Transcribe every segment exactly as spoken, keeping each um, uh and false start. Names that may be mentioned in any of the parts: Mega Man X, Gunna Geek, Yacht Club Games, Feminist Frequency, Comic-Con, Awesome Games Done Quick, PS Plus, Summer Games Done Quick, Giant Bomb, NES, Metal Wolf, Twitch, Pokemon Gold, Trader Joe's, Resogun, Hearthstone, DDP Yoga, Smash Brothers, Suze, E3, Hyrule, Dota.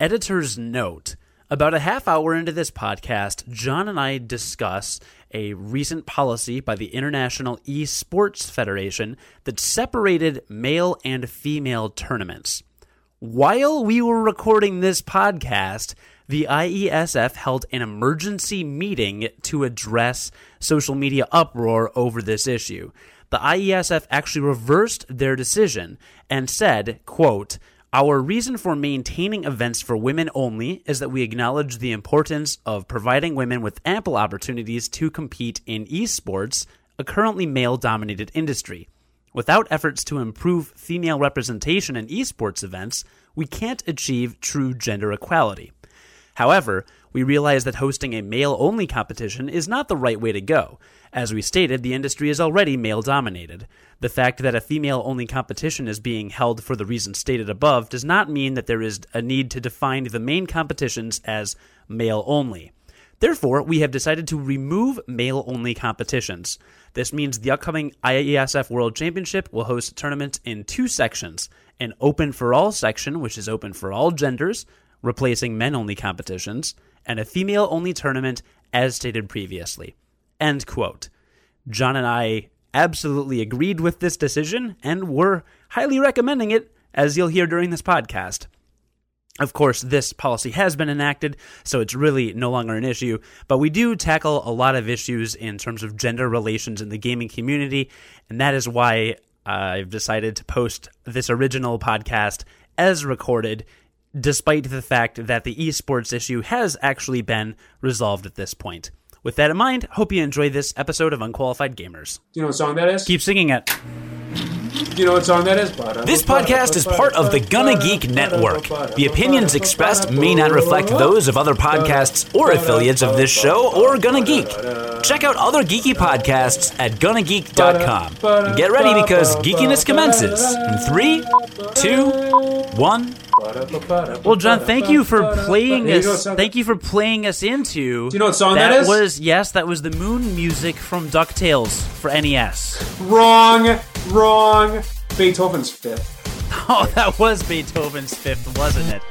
Editor's note. About a half hour into this podcast, John and I discuss a recent policy by the International Esports Federation that separated male and female tournaments. While we were recording this podcast, the I E S F held an emergency meeting to address social media uproar over this issue. The I E S F actually reversed their decision and said, quote, "Our reason for maintaining events for women only is that we acknowledge the importance of providing women with ample opportunities to compete in esports, a currently male-dominated industry. Without efforts to improve female representation in esports events, we can't achieve true gender equality. However, we realize that hosting a male-only competition is not the right way to go. As we stated, the industry is already male-dominated. The fact that a female-only competition is being held for the reasons stated above does not mean that there is a need to define the main competitions as male-only. Therefore, we have decided to remove male-only competitions. This means the upcoming I E S F World Championship will host tournaments in two sections, an open-for-all section, which is open for all genders, replacing men-only competitions, and a female-only tournament as stated previously." End quote. John and I absolutely agreed with this decision and were highly recommending it, as you'll hear during this podcast. Of course, this policy has been enacted, so it's really no longer an issue, but we do tackle a lot of issues in terms of gender relations in the gaming community, and that is why I've decided to post this original podcast as recorded, despite the fact that the esports issue has actually been resolved at this point. With that in mind, hope you enjoy this episode of Unqualified Gamers. Do you know what song that is? Keep singing it. Do you know what song that is? This podcast is part of the Gunna Geek Network. The opinions expressed may not reflect those of other podcasts or affiliates of this show or Gunna Geek. Check out other geeky podcasts at gunna geek dot com. And get ready, because geekiness commences in three, two, one... Well, John, thank you for playing us. Thank you for playing us into. Do you know what song that, that is? Was yes, that was the Moon music from DuckTales for N E S. Wrong, wrong. Beethoven's Fifth. Oh, that was Beethoven's Fifth, wasn't it?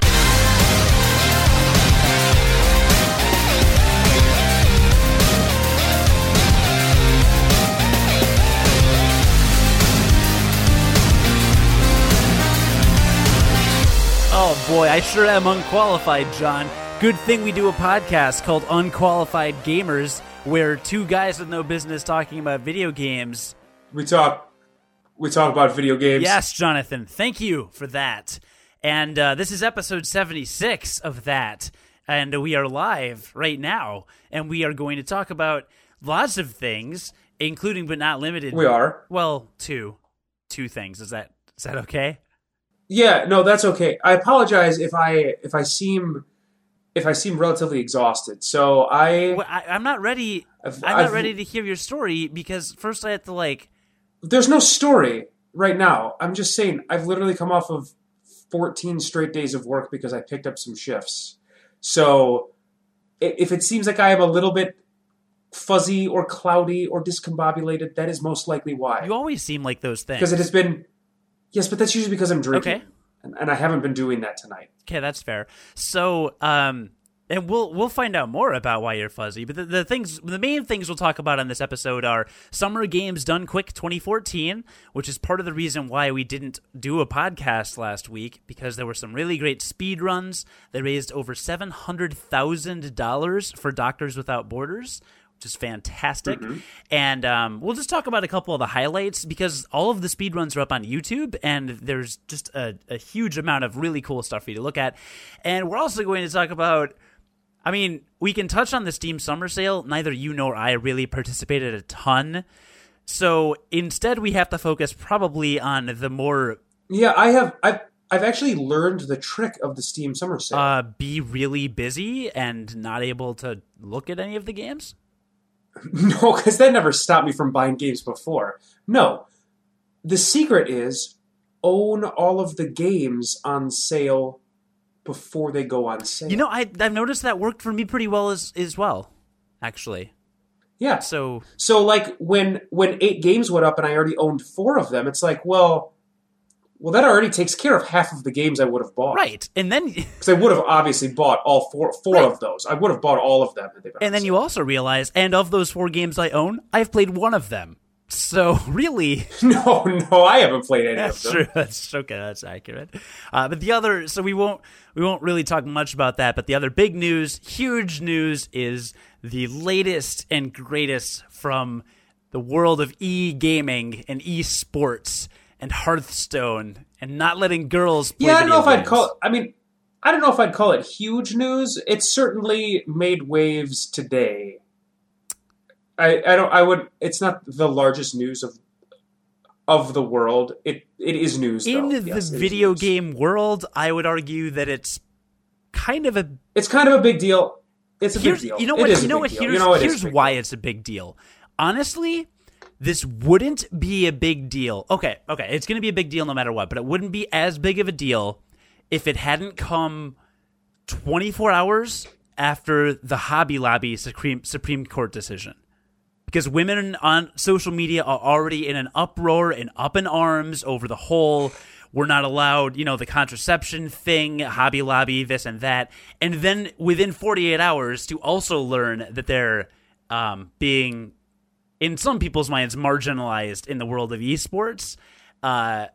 Oh boy, I sure am unqualified, John. Good thing we do a podcast called Unqualified Gamers, where two guys with no business talking about video games. We talk, we talk about video games. Yes, Jonathan. Thank you for that. And uh, this is episode seventy-six of that, and we are live right now, and we are going to talk about lots of things, including but not limited. We are. Well, two, two things. Is that is that okay? Yeah, no, that's okay. I apologize if I if I seem if I seem relatively exhausted. So I, well, I I'm not ready. I've, I'm not I've, ready to hear your story, because first I have to like. There's no story right now. I'm just saying I've literally come off of fourteen straight days of work because I picked up some shifts. So if it seems like I am a little bit fuzzy or cloudy or discombobulated, that is most likely why. You always seem like those things, because it has been. Yes, but that's usually because I'm drinking, okay. and, and I haven't been doing that tonight. Okay, that's fair. So, um, and we'll we'll find out more about why you're fuzzy. But the, the things, the main things we'll talk about on this episode are Summer Games Done Quick twenty fourteen, which is part of the reason why we didn't do a podcast last week, because there were some really great speed runs. They raised over seven hundred thousand dollars for Doctors Without Borders, which is fantastic. Mm-hmm. And um, we'll just talk about a couple of the highlights, because all of the speedruns are up on YouTube, and there's just a, a huge amount of really cool stuff for you to look at. And we're also going to talk about, I mean, we can touch on the Steam Summer Sale. Neither you nor I really participated a ton. So instead, we have to focus probably on the more... Yeah, I have... I've, I've actually learned the trick of the Steam Summer Sale. Uh, be really busy and not able to look at any of the games? No, because that never stopped me from buying games before. No. The secret is own all of the games on sale before they go on sale. You know, I, I've noticed that worked for me pretty well as, as well, actually. Yeah. So, so like, when when eight games went up and I already owned four of them, it's like, well, well, that already takes care of half of the games I would have bought. Right. And then... because I would have obviously bought all four, four right. of those. I would have bought all of them. That and then you also realize, and of those four games I own, I've played one of them. So, really... no, no, I haven't played any that's of them. True. That's true. Okay, that's accurate. Uh, but the other... So we won't we won't really talk much about that, but the other big news, huge news, is the latest and greatest from the world of e-gaming and e-sports and Hearthstone and not letting girls play. Yeah, I don't know if games. I'd call it... I mean, I don't know if I'd call it huge news. It certainly made waves today. I, I don't I would it's not the largest news of of the world. It it is news though. In yes, the video game world, I would argue that it's kind of a It's kind of a big deal. It's a big deal. You know what you know what here's here's why it's a big deal. Honestly, this wouldn't be a big deal. Okay, okay, it's gonna be a big deal no matter what, but it wouldn't be as big of a deal if it hadn't come twenty-four hours after the Hobby Lobby Supreme Supreme Court decision. Because women on social media are already in an uproar and up in arms over the whole, we're not allowed, you know, the contraception thing, Hobby Lobby, this and that. And then within forty-eight hours to also learn that they're um, being, in some people's minds, marginalized in the world of esports uh,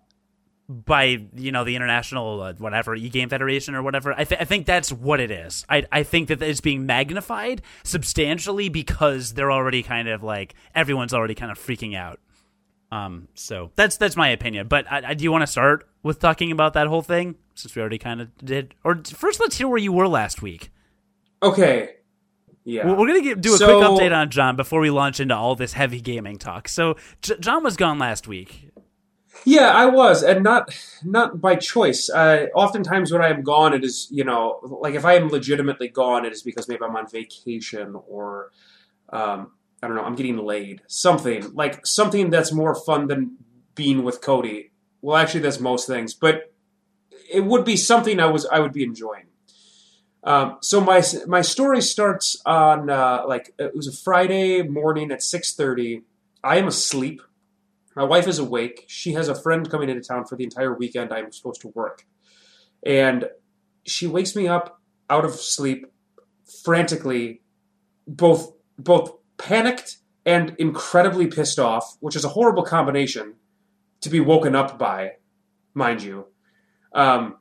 by, you know, the International, uh, whatever, E-Game Federation or whatever. I, th- I think that's what it is. I I think that it's being magnified substantially because they're already kind of like, everyone's already kind of freaking out. Um, so that's that's my opinion. But I, I, do you want to start with talking about that whole thing since we already kind of did? Or first, let's hear where you were last week. Okay. Yeah. We're going to do a so, quick update on John before we launch into all this heavy gaming talk. So J- John was gone last week. Yeah, I was, and not not by choice. Uh, oftentimes when I am gone, it is, you know, like if I am legitimately gone, it is because maybe I'm on vacation or, um, I don't know, I'm getting laid. Something, like something that's more fun than being with Cody. Well, actually, that's most things, but it would be something I was I would be enjoying. Um, so my my story starts on, uh, like, it was a Friday morning at six thirty. I am asleep. My wife is awake. She has a friend coming into town for the entire weekend. I'm supposed to work. And she wakes me up out of sleep frantically, both both panicked and incredibly pissed off, which is a horrible combination to be woken up by, mind you, um,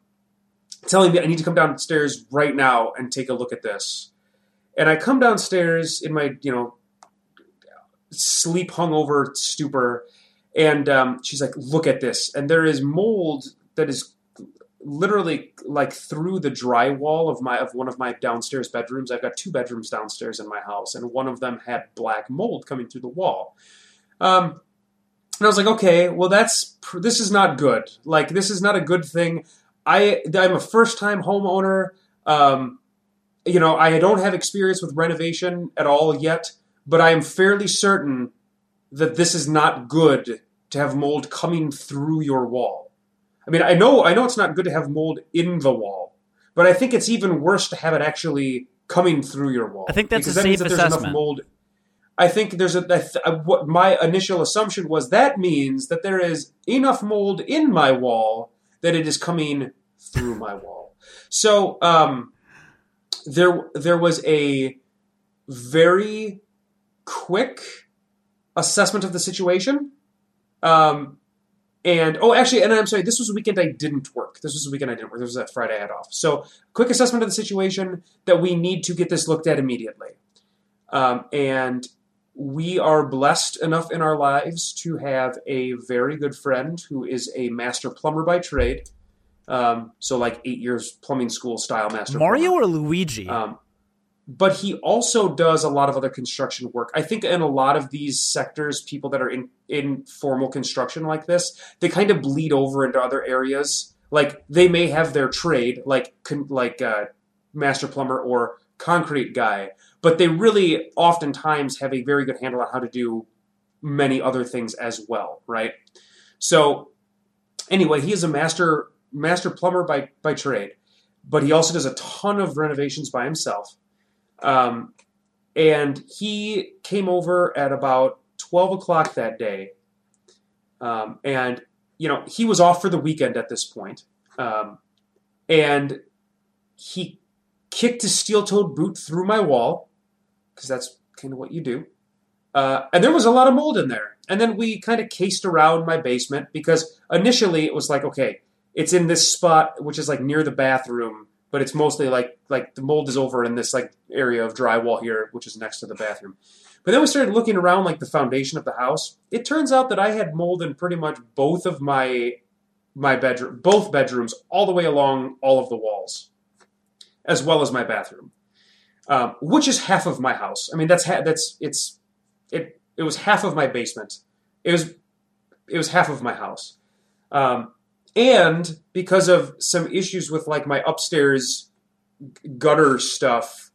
telling me I need to come downstairs right now and take a look at this. And I come downstairs in my, you know, sleep hungover stupor. And um, she's like, look at this. And there is mold that is literally like through the drywall of my of one of my downstairs bedrooms. I've got two bedrooms downstairs in my house, and one of them had black mold coming through the wall. Um, and I was like, okay, well, that's this is not good. Like, this is not a good thing. I, I'm a first-time homeowner. Um, you know, I don't have experience with renovation at all yet, but I am fairly certain that this is not good to have mold coming through your wall. I mean, I know I know it's not good to have mold in the wall, but I think it's even worse to have it actually coming through your wall. I think that's a that safe that assessment. Enough mold. I think there's a, a, a... What my initial assumption was, that means that there is enough mold in my wall that it is coming through my wall. So um, there, there was a very quick assessment of the situation. Um, and, oh, actually, and I'm sorry, this was a weekend I didn't work. This was a weekend I didn't work. This was that Friday I had off. So, quick assessment of the situation that we need to get this looked at immediately. Um, and we are blessed enough in our lives to have a very good friend who is a master plumber by trade. Um, so, like, eight years plumbing school style master Mario plumber. Or Luigi? Um, But he also does a lot of other construction work. I think in a lot of these sectors, people that are in, in formal construction like this, they kind of bleed over into other areas. Like, they may have their trade, like like uh, master plumber or concrete guy, but they really oftentimes have a very good handle on how to do many other things as well, right? So, anyway, he is a master master plumber by, by trade, but he also does a ton of renovations by himself. Um, and he came over at about twelve o'clock that day. Um, and you know, he was off for the weekend at this point, um, and he kicked his steel-toed boot through my wall, because that's kind of what you do. Uh, and there was a lot of mold in there. And then we kind of cased around my basement, because initially it was like, okay, it's in this spot, which is like near the bathroom, but it's mostly like, like the mold is over in this like area of drywall here, which is next to the bathroom. But then we started looking around like the foundation of the house. It turns out that I had mold in pretty much both of my, my bedroom, both bedrooms, all the way along all of the walls, as well as my bathroom, um, which is half of my house. I mean, that's, ha- that's, it's, it, it was half of my basement. It was, it was half of my house. Um, And because of some issues with, like, my upstairs gutter stuff,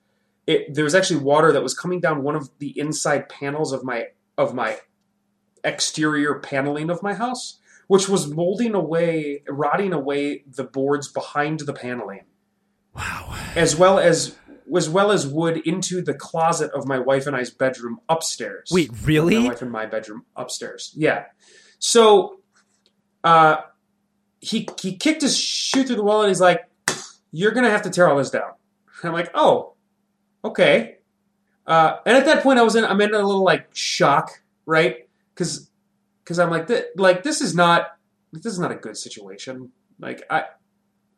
it, there was actually water that was coming down one of the inside panels of my of my exterior paneling of my house, which was molding away, rotting away the boards behind the paneling. Wow. As well as, as well as wood into the closet of my wife and I's bedroom upstairs. Wait, really? My wife and my bedroom upstairs. Yeah. So, uh... He he kicked his shoe through the wall, and he's like, you're going to have to tear all this down. And I'm like, oh, okay. Uh, and at that point, I was in, I'm in a little, like, shock, right? Because I'm like, th- like, this is not, this is not a good situation. Like, I,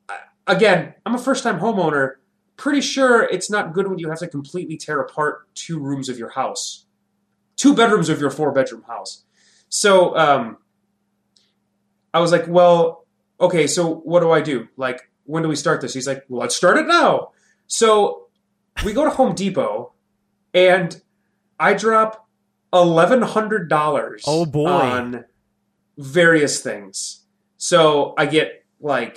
I again, I'm a first-time homeowner. Pretty sure it's not good when you have to completely tear apart two rooms of your house. Two bedrooms of your four-bedroom house. So um, I was like, well... okay, so what do I do? Like, when do we start this? He's like, well, let's start it now. So we go to Home Depot, and I drop eleven hundred dollars oh boy. on various things. So I get, like,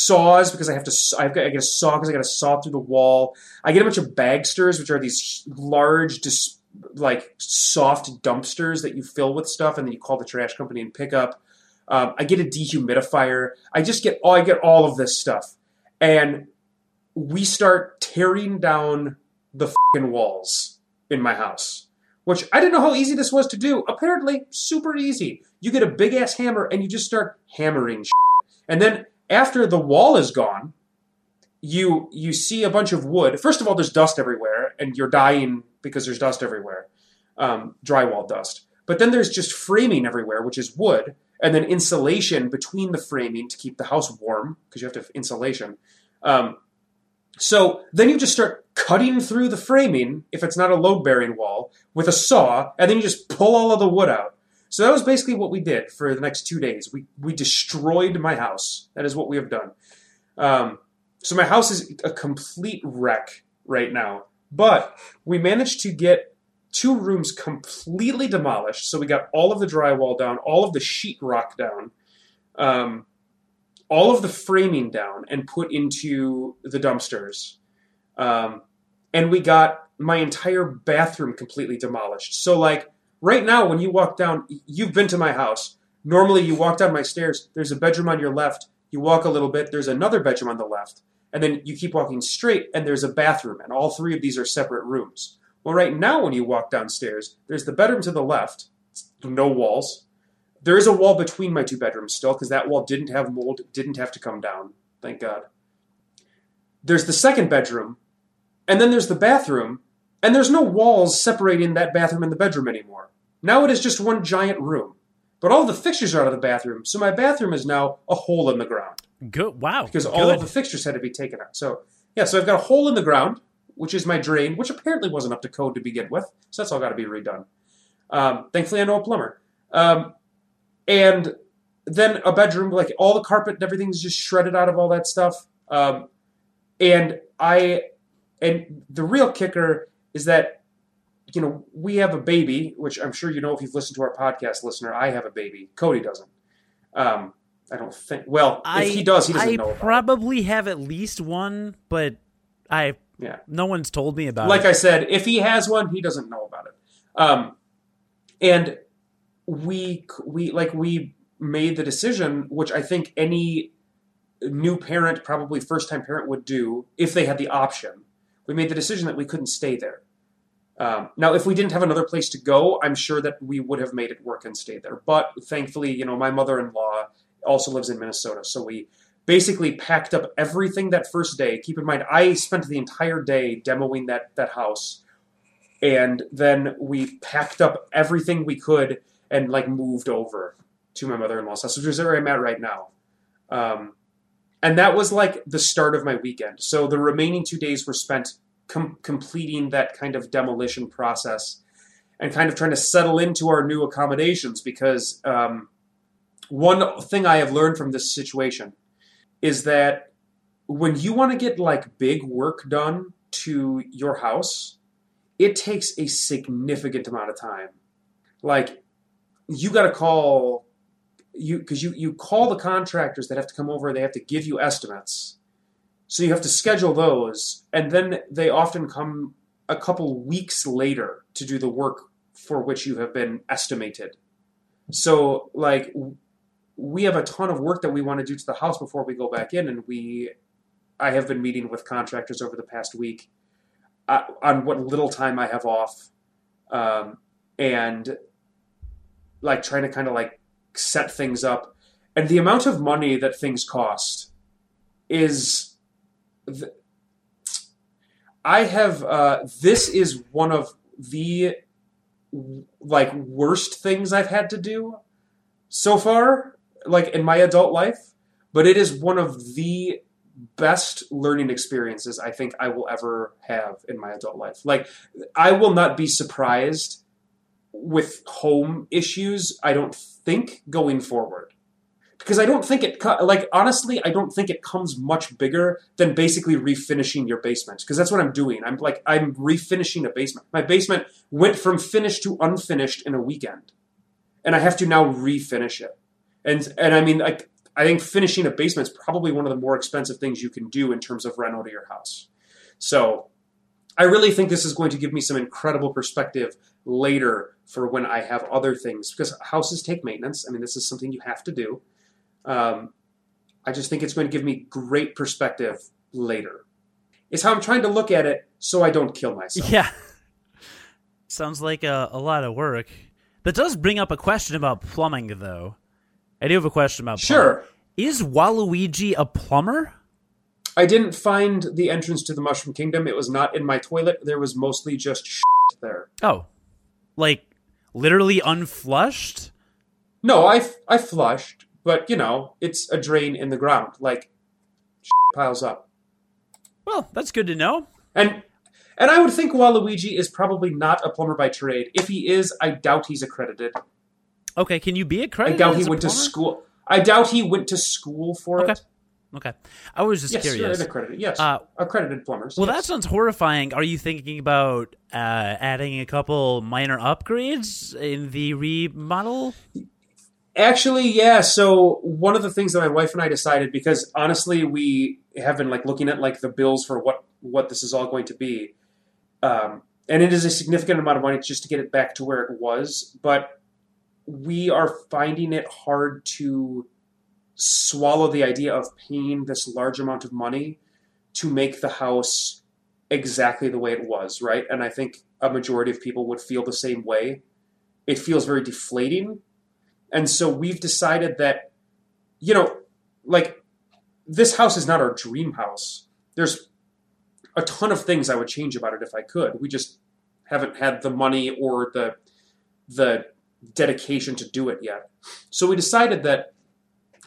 saws because I have to I've got, I get a saw because I got to saw through the wall. I get a bunch of bagsters, which are these large, dis, like, soft dumpsters that you fill with stuff, and then you call the trash company and pick up. Um, I get a dehumidifier. I just get all, I get all of this stuff. And we start tearing down the fucking walls in my house, which I didn't know how easy this was to do. Apparently, super easy. You get a big ass hammer and you just start hammering shit. And then after the wall is gone, you, you see a bunch of wood. First of all, there's dust everywhere and you're dying because there's dust everywhere. Um, drywall dust. But then there's just framing everywhere, which is wood. And then insulation between the framing to keep the house warm, because you have to have insulation. Um, so then you just start cutting through the framing, if it's not a load-bearing wall, with a saw, and then you just pull all of the wood out. So that was basically what we did for the next two days. We we destroyed my house. That is what we have done. Um, so my house is a complete wreck right now. But we managed to get... two rooms completely demolished. So we got all of the drywall down, all of the sheetrock down, um, all of the framing down and put into the dumpsters. Um, and we got my entire bathroom completely demolished. So like right now, when you walk down, you've been to my house. Normally you walk down my stairs. There's a bedroom on your left. You walk a little bit. There's another bedroom on the left. And then you keep walking straight and there's a bathroom. And all three of these are separate rooms. Well, right now when you walk downstairs, there's the bedroom to the left, no walls. There is a wall between my two bedrooms still because that wall didn't have mold, didn't have to come down, thank God. There's the second bedroom, and then there's the bathroom, and there's no walls separating that bathroom and the bedroom anymore. Now it is just one giant room, but all the fixtures are out of the bathroom, so my bathroom is now a hole in the ground. Good, wow. Because good. All of the fixtures had to be taken out. So, yeah, so I've got a hole in the ground, which is my drain, which apparently wasn't up to code to begin with. So that's all got to be redone. Um, thankfully, I know a plumber. Um, and then a bedroom, like all the carpet and everything's just shredded out of all that stuff. Um, and I, and the real kicker is that, you know, we have a baby, which I'm sure you know if you've listened to our podcast, listener. I have a baby. Cody doesn't. Um, I don't think. Well, I, if he does, he doesn't I know. I probably it. have at least one, but I. Yeah, no one's told me about like it. Like I said, if he has one, he doesn't know about it. Um, and we we like we made the decision, which I think any new parent, probably first time parent, would do if they had the option. We made the decision that we couldn't stay there. Um, now, if we didn't have another place to go, I'm sure that we would have made it work and stayed there. But thankfully, you know, my mother-in-law also lives in Minnesota, so we basically packed up everything that first day. Keep in mind, I spent the entire day demoing that, that house, and then we packed up everything we could and, like, moved over to my mother-in-law's house, which is where I'm at right now. Um, and that was, like, the start of my weekend. So the remaining two days were spent Com- completing that kind of demolition process and kind of trying to settle into our new accommodations, because um, one thing I have learned from this situation is that when you want to get like big work done to your house, it takes a significant amount of time. Like you got to call you because you, you call the contractors that have to come over. They have to give you estimates. So you have to schedule those, and then they often come a couple weeks later to do the work for which you have been estimated. So, like, we have a ton of work that we want to do to the house before we go back in, and we, I have been meeting with contractors over the past week uh, on what little time I have off, um, and, like, trying to kind of, like, set things up. And the amount of money that things cost is... I have, uh, this is one of the, like, worst things I've had to do so far, like, in my adult life, but it is one of the best learning experiences I think I will ever have in my adult life. Like, I will not be surprised with home issues, I don't think, going forward. Because I don't think it, like, honestly, I don't think it comes much bigger than basically refinishing your basement. Because that's what I'm doing. I'm, like, I'm refinishing a basement. My basement went from finished to unfinished in a weekend. And I have to now refinish it. And, and I mean, like, I think finishing a basement is probably one of the more expensive things you can do in terms of reno to your house. So I really think this is going to give me some incredible perspective later for when I have other things. Because houses take maintenance. I mean, this is something you have to do. Um, I just think it's going to give me great perspective later. It's how I'm trying to look at it so I don't kill myself. Yeah. Sounds like a, a lot of work. That does bring up a question about plumbing, though. I do have a question about plumbing. Sure. Is Waluigi a plumber? I didn't find the entrance to the Mushroom Kingdom. It was not in my toilet. There was mostly just shit there. Oh. Like, literally unflushed? No, I, I flushed. But, you know, it's a drain in the ground. Like, shit piles up. Well, that's good to know. And and I would think Waluigi is probably not a plumber by trade. If he is, I doubt he's accredited. Okay, can you be accredited? I doubt he went plumber? to school. I doubt he went to school for okay. it. Okay. I was just yes, curious. Yes, accredited. Yes, uh, accredited plumbers. Well, yes. That sounds horrifying. Are you thinking about uh, adding a couple minor upgrades in the remodel? Actually, yeah. So one of the things that my wife and I decided, because honestly, we have been like looking at like the bills for what, what this is all going to be. Um, and it is a significant amount of money just to get it back to where it was. But we are finding it hard to swallow the idea of paying this large amount of money to make the house exactly the way it was, right? And I think a majority of people would feel the same way. It feels very deflating. And so we've decided that, you know, like, this house is not our dream house. There's a ton of things I would change about it if I could. We just haven't had the money or the the dedication to do it yet. So we decided that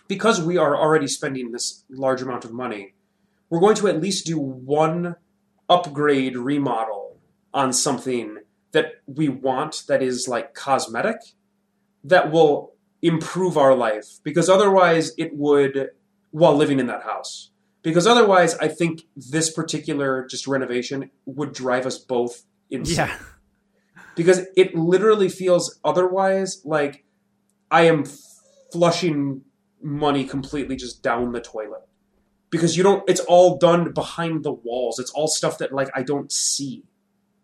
because we are already spending this large amount of money, we're going to at least do one upgrade remodel on something that we want that is, like, cosmetic, that will improve our life, because otherwise it would, while living in that house. Because otherwise, I think this particular just renovation would drive us both insane. Yeah. Because it literally feels otherwise like I am flushing money completely just down the toilet. Because you don't, it's all done behind the walls. It's all stuff that like I don't see.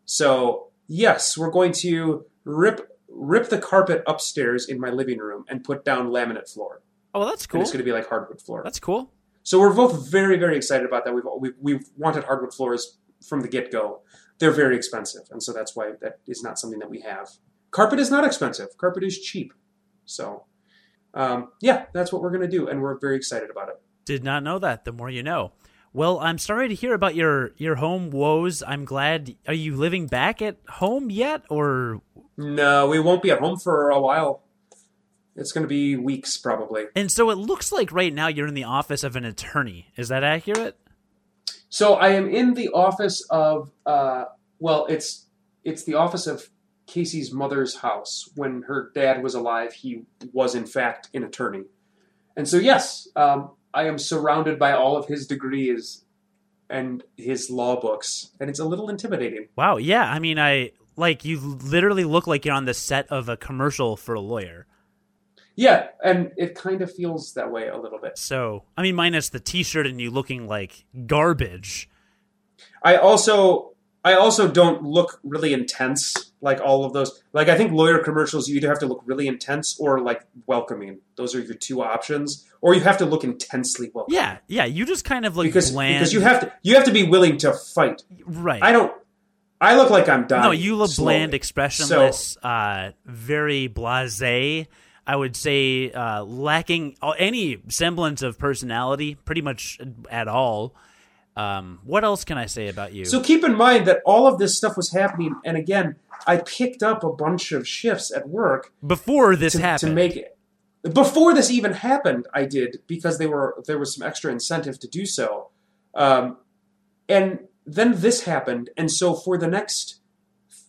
So yes, we're going to rip Rip the carpet upstairs in my living room and put down laminate floor. Oh, that's cool. And it's going to be like hardwood floor. That's cool. So we're both very, very excited about that. We've we've, we've wanted hardwood floors from the get-go, they're very expensive. And so that's why that is not something that we have. Carpet is not expensive. Carpet is cheap. So, um, yeah, that's what we're going to do. And we're very excited about it. Did not know that. The more you know. Well, I'm sorry to hear about your, your home woes. I'm glad. Are you living back at home yet? Or no, we won't be at home for a while. It's going to be weeks, probably. And so it looks like right now you're in the office of an attorney. Is that accurate? So I am in the office of, uh, well, it's it's the office of Casey's mother's house. When her dad was alive, he was, in fact, an attorney. And so, yes, um, I am surrounded by all of his degrees and his law books. And it's a little intimidating. Wow, yeah. I mean, I like you literally look like you're on the set of a commercial for a lawyer. Yeah, and it kind of feels that way a little bit. So, I mean, minus the T-shirt and you looking like garbage. I also, I also don't look really intense like all of those. Like, I think lawyer commercials, you either have to look really intense or, like, welcoming. Those are your two options. Or you have to look intensely welcoming. Yeah, yeah, you just kind of look because, bland. Because you have to, you have to be willing to fight. Right. I don't... I look like I'm dying. No, you look slowly. Bland, expressionless, so, uh, very blasé. I would say uh, lacking any semblance of personality, pretty much at all. Um, what else can I say about you? So keep in mind that all of this stuff was happening, and again, I picked up a bunch of shifts at work before this to, happened. To make it, before this even happened, I did because they were there was some extra incentive to do so, um, and then this happened, and so for the next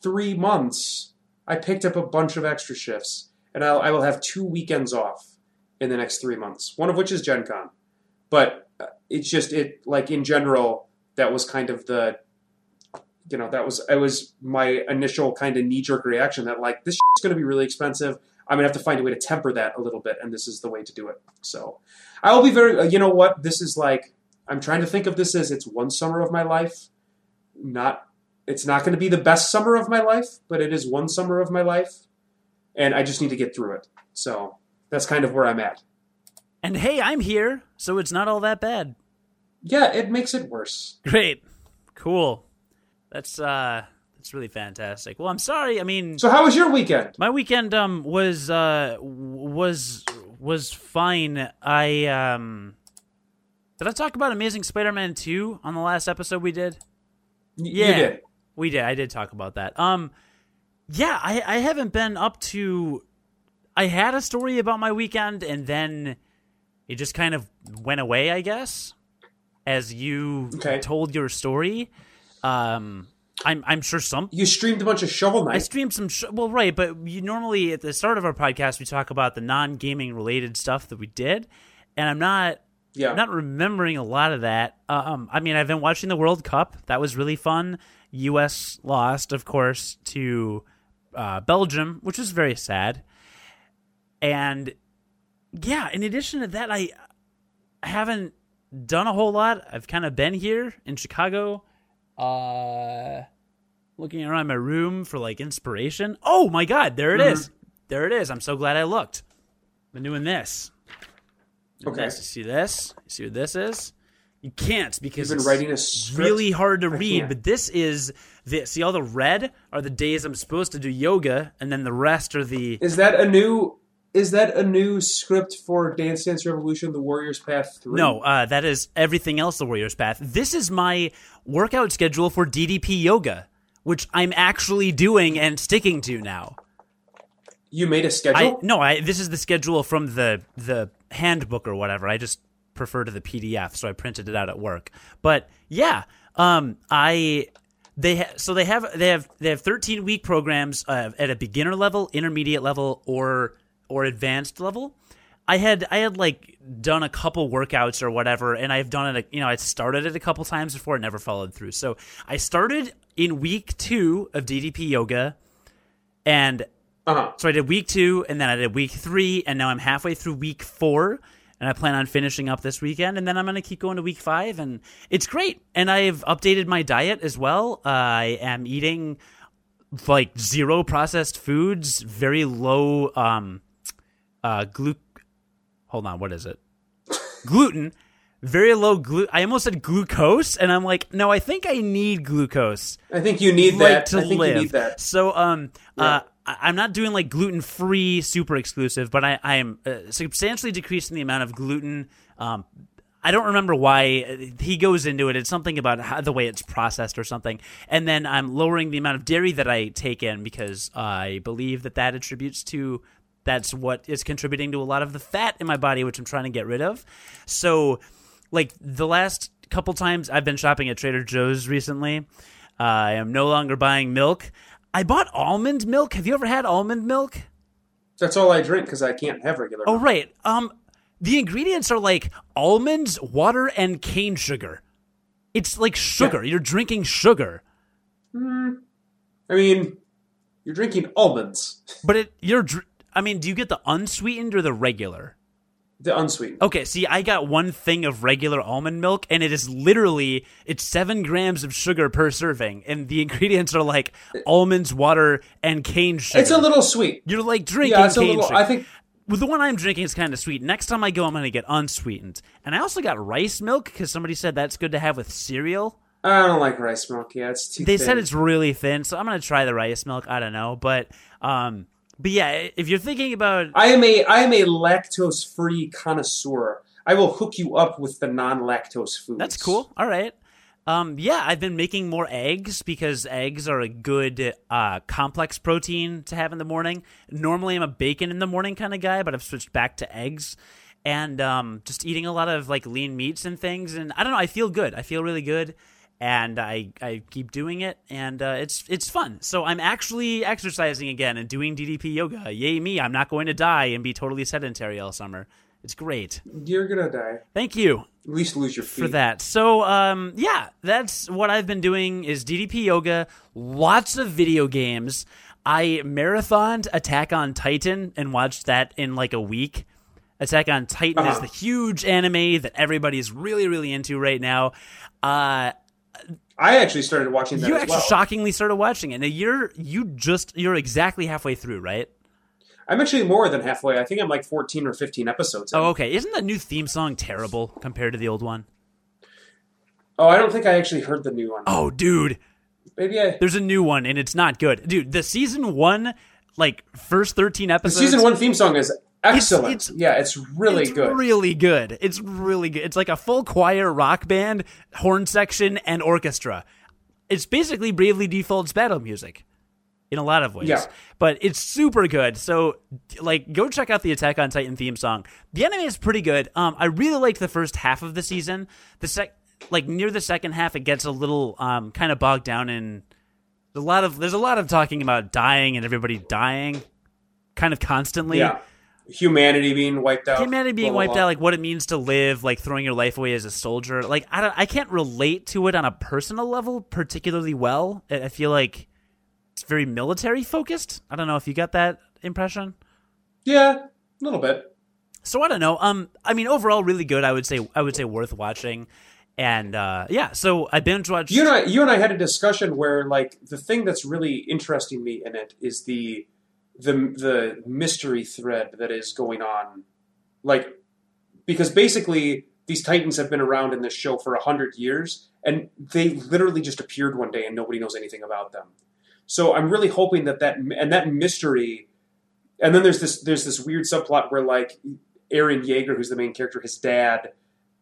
three months, I picked up a bunch of extra shifts. And I'll, I will have two weekends off in the next three months, one of which is Gen Con. But it's just, it like in general, that was kind of the, you know, that was, it was my initial kind of knee-jerk reaction that like, this is going to be really expensive. I'm going to have to find a way to temper that a little bit. And this is the way to do it. So I will be very, you know what, this is like, I'm trying to think of this as it's one summer of my life. Not, it's not going to be the best summer of my life, but it is one summer of my life. And I just need to get through it. So that's kind of where I'm at. And hey, I'm here, so it's not all that bad. Yeah, it makes it worse. Great. Cool. That's uh that's really fantastic. Well, I'm sorry. I mean, so how was your weekend? My weekend um was uh was was fine. I um Did I talk about Amazing Spider-Man two on the last episode we did? Y- yeah. You did. We did. I did talk about that. Um Yeah, I, I haven't been up to... I had a story about my weekend, and then it just kind of went away, I guess, as you okay. told your story. Um, I'm I'm sure some... You streamed a bunch of Shovel Knight. I streamed some... Sh- well, right, but you normally, at the start of our podcast, we talk about the non-gaming related stuff that we did, and I'm not yeah. I'm not remembering a lot of that. Um, I mean, I've been watching the World Cup. That was really fun. U S lost, of course, to... Uh, Belgium, which is very sad. And yeah, in addition to that, I haven't done a whole lot. I've kind of been here in Chicago, uh, looking around my room for like inspiration. Oh my God, there it mm-hmm. is. There it is. I'm so glad I looked. Been doing this. Okay. You see this? You see what this is? You can't because You've been writing a script. It's really hard to read, but this is this. See, all the red are the days I'm supposed to do yoga, and then the rest are the... Is that a new Is that a new script for Dance Dance Revolution, The Warrior's Path three? No, uh, that is everything else, The Warrior's Path. This is my workout schedule for D D P Yoga, which I'm actually doing and sticking to now. You made a schedule? I, no, I, this is the schedule from the the handbook or whatever. I just... prefer to the P D F, so I printed it out at work. But yeah, um, I they ha- so they have they have they have thirteen week programs uh, at a beginner level, intermediate level, or or advanced level. I had I had like done a couple workouts or whatever, and I've done it. You know, I started it a couple times before, and never followed through. So I started in week two of D D P Yoga, and uh-huh. so I did week two, and then I did week three, and now I'm halfway through week four. And I plan on finishing up this weekend, and then I'm going to keep going to week five, and it's great. And I've updated my diet as well. Uh, I am eating like zero processed foods, very low um, uh, glu. Hold on, what is it? Gluten, very low glu. I almost said glucose, and I'm like, no, I think I need glucose. I think you need like, that to I think live. You need that. So, um, yeah. uh, I'm not doing like gluten free, super exclusive, but I am uh, substantially decreasing the amount of gluten. Um, I don't remember why he goes into it. It's something about how, the way it's processed or something. And then I'm lowering the amount of dairy that I take in because I believe that that attributes to. That's what is contributing to a lot of the fat in my body, which I'm trying to get rid of. So, like, the last couple times I've been shopping at Trader Joe's recently, uh, I am no longer buying milk. I bought almond milk. Have you ever had almond milk? That's all I drink because I can't have regular milk. Oh, right. Um, the ingredients are, like, almonds, water, and cane sugar. It's like sugar. Yeah. You're drinking sugar. Mm, I mean, you're drinking almonds. But it you're drinking... I mean, do you get the unsweetened or the regular? The unsweetened. Okay, see, I got one thing of regular almond milk, and it is literally, it's seven grams of sugar per serving, and the ingredients are like almonds, water, and cane sugar. It's a little sweet. You're like drinking yeah, it's cane a little, sugar. I think... Well, the one I'm drinking is kind of sweet. Next time I go, I'm going to get unsweetened. And I also got rice milk, because somebody said that's good to have with cereal. I don't like rice milk. Yeah, it's too They thin. Said it's really thin, so I'm going to try the rice milk. I don't know, but... um. But yeah, if you're thinking about... I am a I am a lactose-free connoisseur. I will hook you up with the non-lactose foods. That's cool. All right. Um, yeah, I've been making more eggs because eggs are a good uh, complex protein to have in the morning. Normally, I'm a bacon in the morning kind of guy, but I've switched back to eggs. And um, just eating a lot of like lean meats and things. And I don't know. I feel good. I feel really good. And I, I keep doing it, and uh, it's it's fun. So I'm actually exercising again and doing D D P yoga. Yay me, I'm not going to die and be totally sedentary all summer. It's great. You're going to die. Thank you. At least lose your feet. For that. So, um, yeah, that's what I've been doing is D D P yoga, lots of video games. I marathoned Attack on Titan and watched that in like a week. Attack on Titan uh-huh. is the huge anime that everybody's really, really into right now. Uh I actually started watching that. You as actually well. shockingly started watching it. Now you're you just you're exactly halfway through, right? I'm actually more than halfway. I think I'm like fourteen or fifteen episodes in. Oh, okay. Isn't the new theme song terrible compared to the old one? Oh, I don't think I actually heard the new one. Oh, dude. Maybe I... There's a new one and it's not good, dude. The season one, like first thirteen episodes. The season one theme song is. Excellent. It's, it's, yeah, it's really it's good. It's really good. It's really good. It's like a full choir rock band, horn section, and orchestra. It's basically Bravely Default's battle music in a lot of ways. Yeah. But it's super good. So, like, go check out the Attack on Titan theme song. The anime is pretty good. Um, I really liked the first half of the season. The sec- Like, near the second half, it gets a little um, kind of bogged down in... a lot of. There's a lot of talking about dying and everybody dying kind of constantly. Yeah. Humanity being wiped out. Humanity being blah, wiped blah. out, like what it means to live, like throwing your life away as a soldier. Like I don't, I can't relate to it on a personal level particularly well. I feel like it's very military focused. I don't know if you got that impression. Yeah, a little bit. So I don't know. Um, I mean, overall, really good. I would say, I would say, worth watching. And uh, yeah, so I binge watched. You and I, you and I had a discussion where, like, the thing that's really interesting me in it is the. the the mystery thread that is going on. Like, because basically these Titans have been around in this show for a hundred years and they literally just appeared one day and nobody knows anything about them. So I'm really hoping that that, and that mystery, and then there's this, there's this weird subplot where like Aaron Yeager, who's the main character, his dad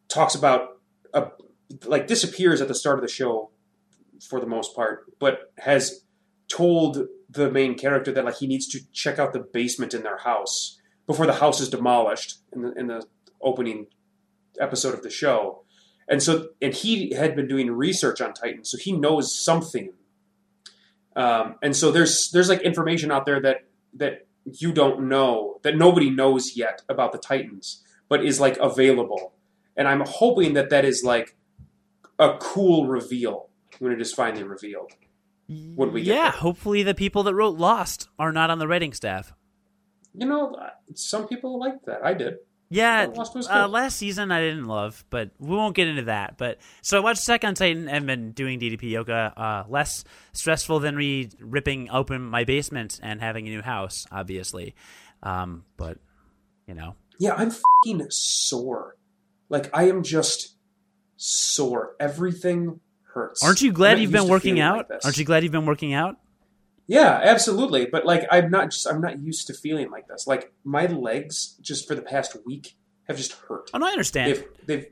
talks about, a, like disappears at the start of the show for the most part, but has told the main character that like he needs to check out the basement in their house before the house is demolished in the, in the opening episode of the show. And so, and he had been doing research on Titan, so he knows something. Um, and so there's, there's like information out there that, that you don't know, that nobody knows yet about the Titans, but is like available. And I'm hoping that that is like a cool reveal when it is finally revealed. When we yeah, hopefully the people that wrote Lost are not on the writing staff. You know, some people liked that. I did. Yeah, Lost was uh, last season I didn't love, but we won't get into that. But so I watched Attack on Titan and been doing D D P yoga. Uh, less stressful than re- ripping open my basement and having a new house, obviously. Um, but, you know. Yeah, I'm f***ing sore. Like, I am just sore. Everything hurts. Aren't you glad you've been working out? Like Aren't you glad you've been working out? Yeah, absolutely. But like, I'm not just, I'm not used to feeling like this. Like, my legs just for the past week have just hurt. Oh, no, I understand. They've, they've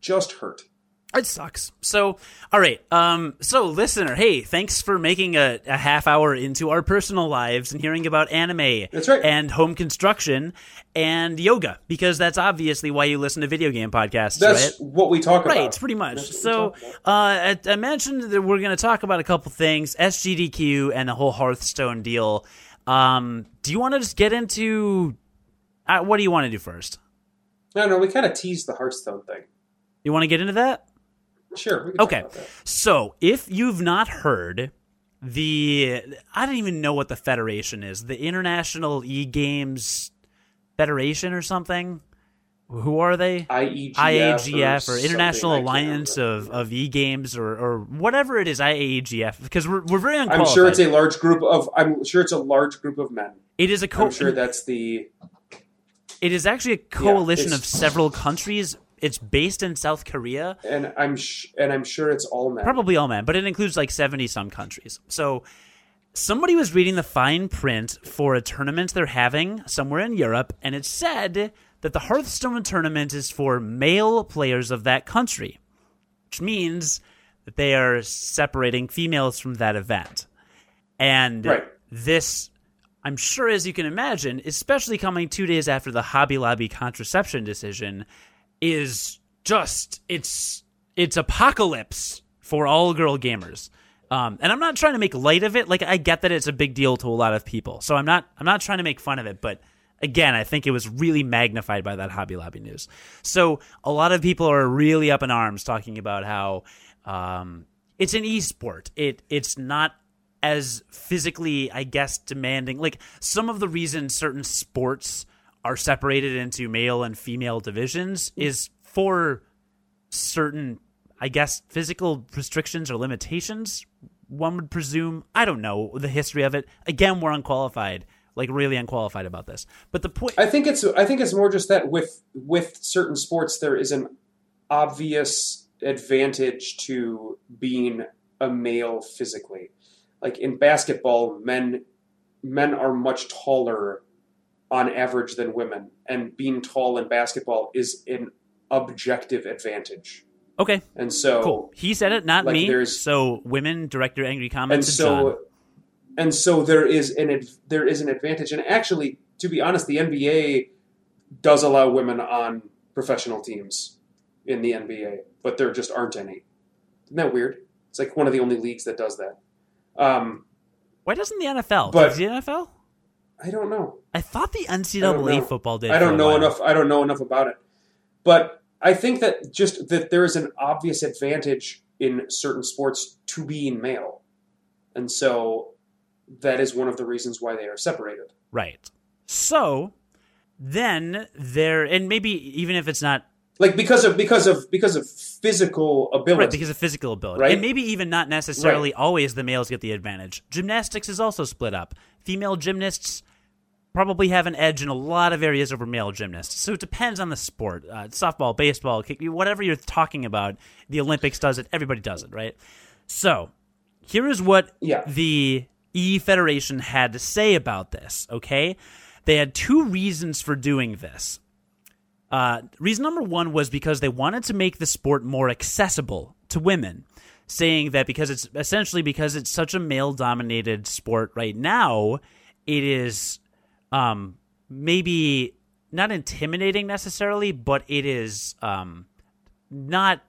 just hurt. It sucks. So, all right. Um, so, listener, hey, thanks for making a, a half hour into our personal lives and hearing about anime. That's right. And home construction and yoga, because that's obviously why you listen to video game podcasts, that's right? That's what we talk about. Right, pretty much. So, uh, I, I mentioned that we're going to talk about a couple things, S G D Q and the whole Hearthstone deal. Um, do you want to just get into... Uh, what do you want to do first? No, no, we kind of teased the Hearthstone thing. You want to get into that? Sure. Okay. So if you've not heard, the I don't even know what the federation is, the International E-Games Federation or something. Who are they? I E G F, I A G F or, or International Alliance of, of E-Games or, or whatever it is. I A G F, because we're we're very unqualified. I'm sure it's a large group of. I'm sure it's a large group of men. It is a. Co- I'm sure that's the. It is actually a coalition yeah, of several countries. It's based in South Korea, and I'm sh- and I'm sure it's all men. Probably all men, but it includes like seventy some countries. So somebody was reading the fine print for a tournament they're having somewhere in Europe, and it said that the Hearthstone tournament is for male players of that country, which means that they are separating females from that event. And right. This, I'm sure, as you can imagine, especially coming two days after the Hobby Lobby contraception decision, is just it's it's apocalypse for all girl gamers, um, and I'm not trying to make light of it. Like, I get that it's a big deal to a lot of people, so I'm not I'm not trying to make fun of it. But again, I think it was really magnified by that Hobby Lobby news. So a lot of people are really up in arms talking about how um, it's an e-sport. It it's not as physically, I guess, demanding. Like, some of the reasons certain sports are separated into male and female divisions is for certain, I guess, physical restrictions or limitations, one would presume. I don't know the history of it. Again, we're unqualified, like really unqualified about this. But the point, I think it's, I think it's more just that with, with certain sports, there is an obvious advantage to being a male physically. Like in basketball, men, men are much taller on average than women, and being tall in basketball is an objective advantage. Okay. And so cool. He said it, not like me. So women direct your angry comments. And so, John. and so there is an, there is an advantage. And actually, to be honest, the N B A does allow women on professional teams in the N B A, but there just aren't any. Isn't that weird? It's like one of the only leagues that does that. Um, Why doesn't the N F L? But, does the N F L? I don't know. I thought the N C double A football did. I don't know enough. I don't know enough about it, but I think that just that there is an obvious advantage in certain sports to being male, and so that is one of the reasons why they are separated. Right. So then there, and maybe even if it's not like because of because of because of physical ability, right? Because of physical ability, right? And maybe even not necessarily right. Always the males get the advantage. Gymnastics is also split up. Female gymnasts probably have an edge in a lot of areas over male gymnasts. So it depends on the sport. Uh, softball, baseball, kick, whatever you're talking about, the Olympics does it. Everybody does it, right? So here is what yeah. the E-Federation had to say about this, okay? They had two reasons for doing this. Uh, reason number one was because they wanted to make the sport more accessible to women, saying that because it's essentially because it's such a male-dominated sport right now, it is... Um, maybe not intimidating necessarily, but it is um not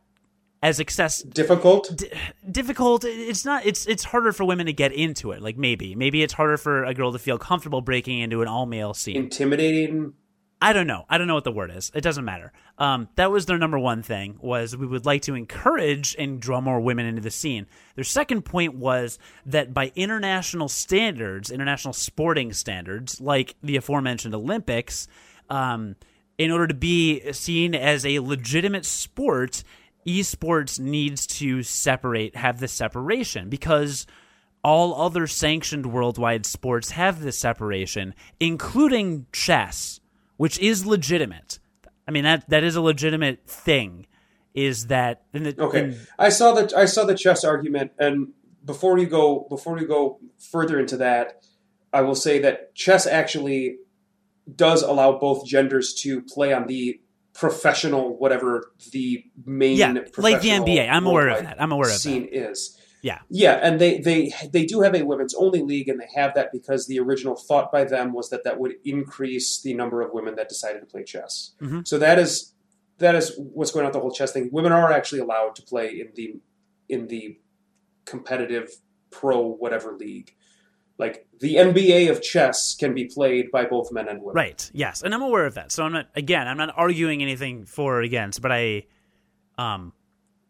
as access difficult. D- difficult. It's not. It's it's harder for women to get into it. Like maybe, maybe it's harder for a girl to feel comfortable breaking into an all male scene. Intimidating. I don't know. I don't know what the word is. It doesn't matter. Um, that was their number one thing, was we would like to encourage and draw more women into the scene. Their second point was that by international standards, international sporting standards, like the aforementioned Olympics, um, in order to be seen as a legitimate sport, esports needs to separate, have this separation, because all other sanctioned worldwide sports have this separation, including chess, which is legitimate. I mean, that that is a legitimate thing. Is that in the, okay? In, I saw the I saw the chess argument, and before you go before you go further into that, I will say that chess actually does allow both genders to play on the professional, whatever the main yeah, professional like the N B A. I'm aware of that. I'm aware of scene that. is. Yeah, yeah, and they, they they do have a women's only league, and they have that because the original thought by them was that that would increase the number of women that decided to play chess. Mm-hmm. So that is that is what's going on with the whole chess thing. Women are actually allowed to play in the in the competitive pro whatever league. Like the N B A of chess can be played by both men and women. Right. Yes, and I'm aware of that. So I'm not again. I'm not arguing anything for or against, but I, um,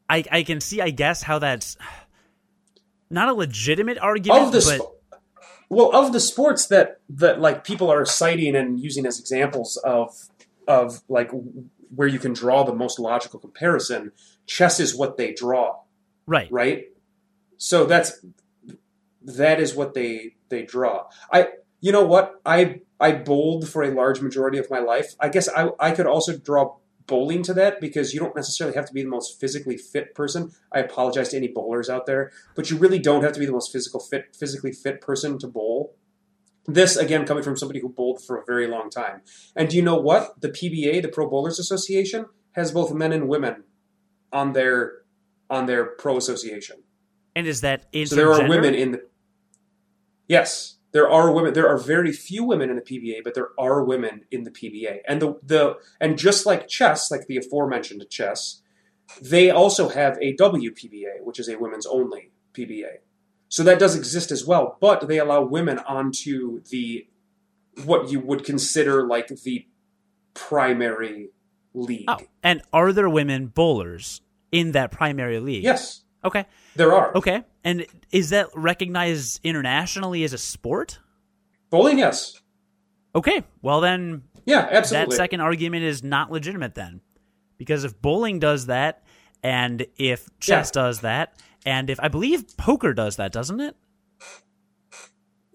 I I can see, I guess, how that's. Not a legitimate argument, of the sp- but... Well, of the sports that, that like people are citing and using as examples of of like where you can draw the most logical comparison, chess is what they draw. Right. Right? So that's that is what they they draw. I you know what? I I bowled for a large majority of my life. I guess I I could also draw bowling to that, because you don't necessarily have to be the most physically fit person. I apologize to any bowlers out there, but you really don't have to be the most physical fit, physically fit person to bowl. This, again, coming from somebody who bowled for a very long time. And do you know what? The P B A, the Pro Bowlers Association, has both men and women on their on their pro association. And is that intergender? So there are women in the... Yes, there are women. There are very few women in the P B A, but there are women in the P B A. And the the and just like chess, like the aforementioned chess, they also have a W P B A, which is a women's only P B A. So that does exist as well, but they allow women onto the what you would consider like the primary league. Oh, and are there women bowlers in that primary league? Yes. Okay. There are. Okay. And is that recognized internationally as a sport? Bowling, yes. Okay. Well, then... Yeah, absolutely. That second argument is not legitimate then. Because if bowling does that, and if chess yeah. does that, and if... I believe poker does that, doesn't it?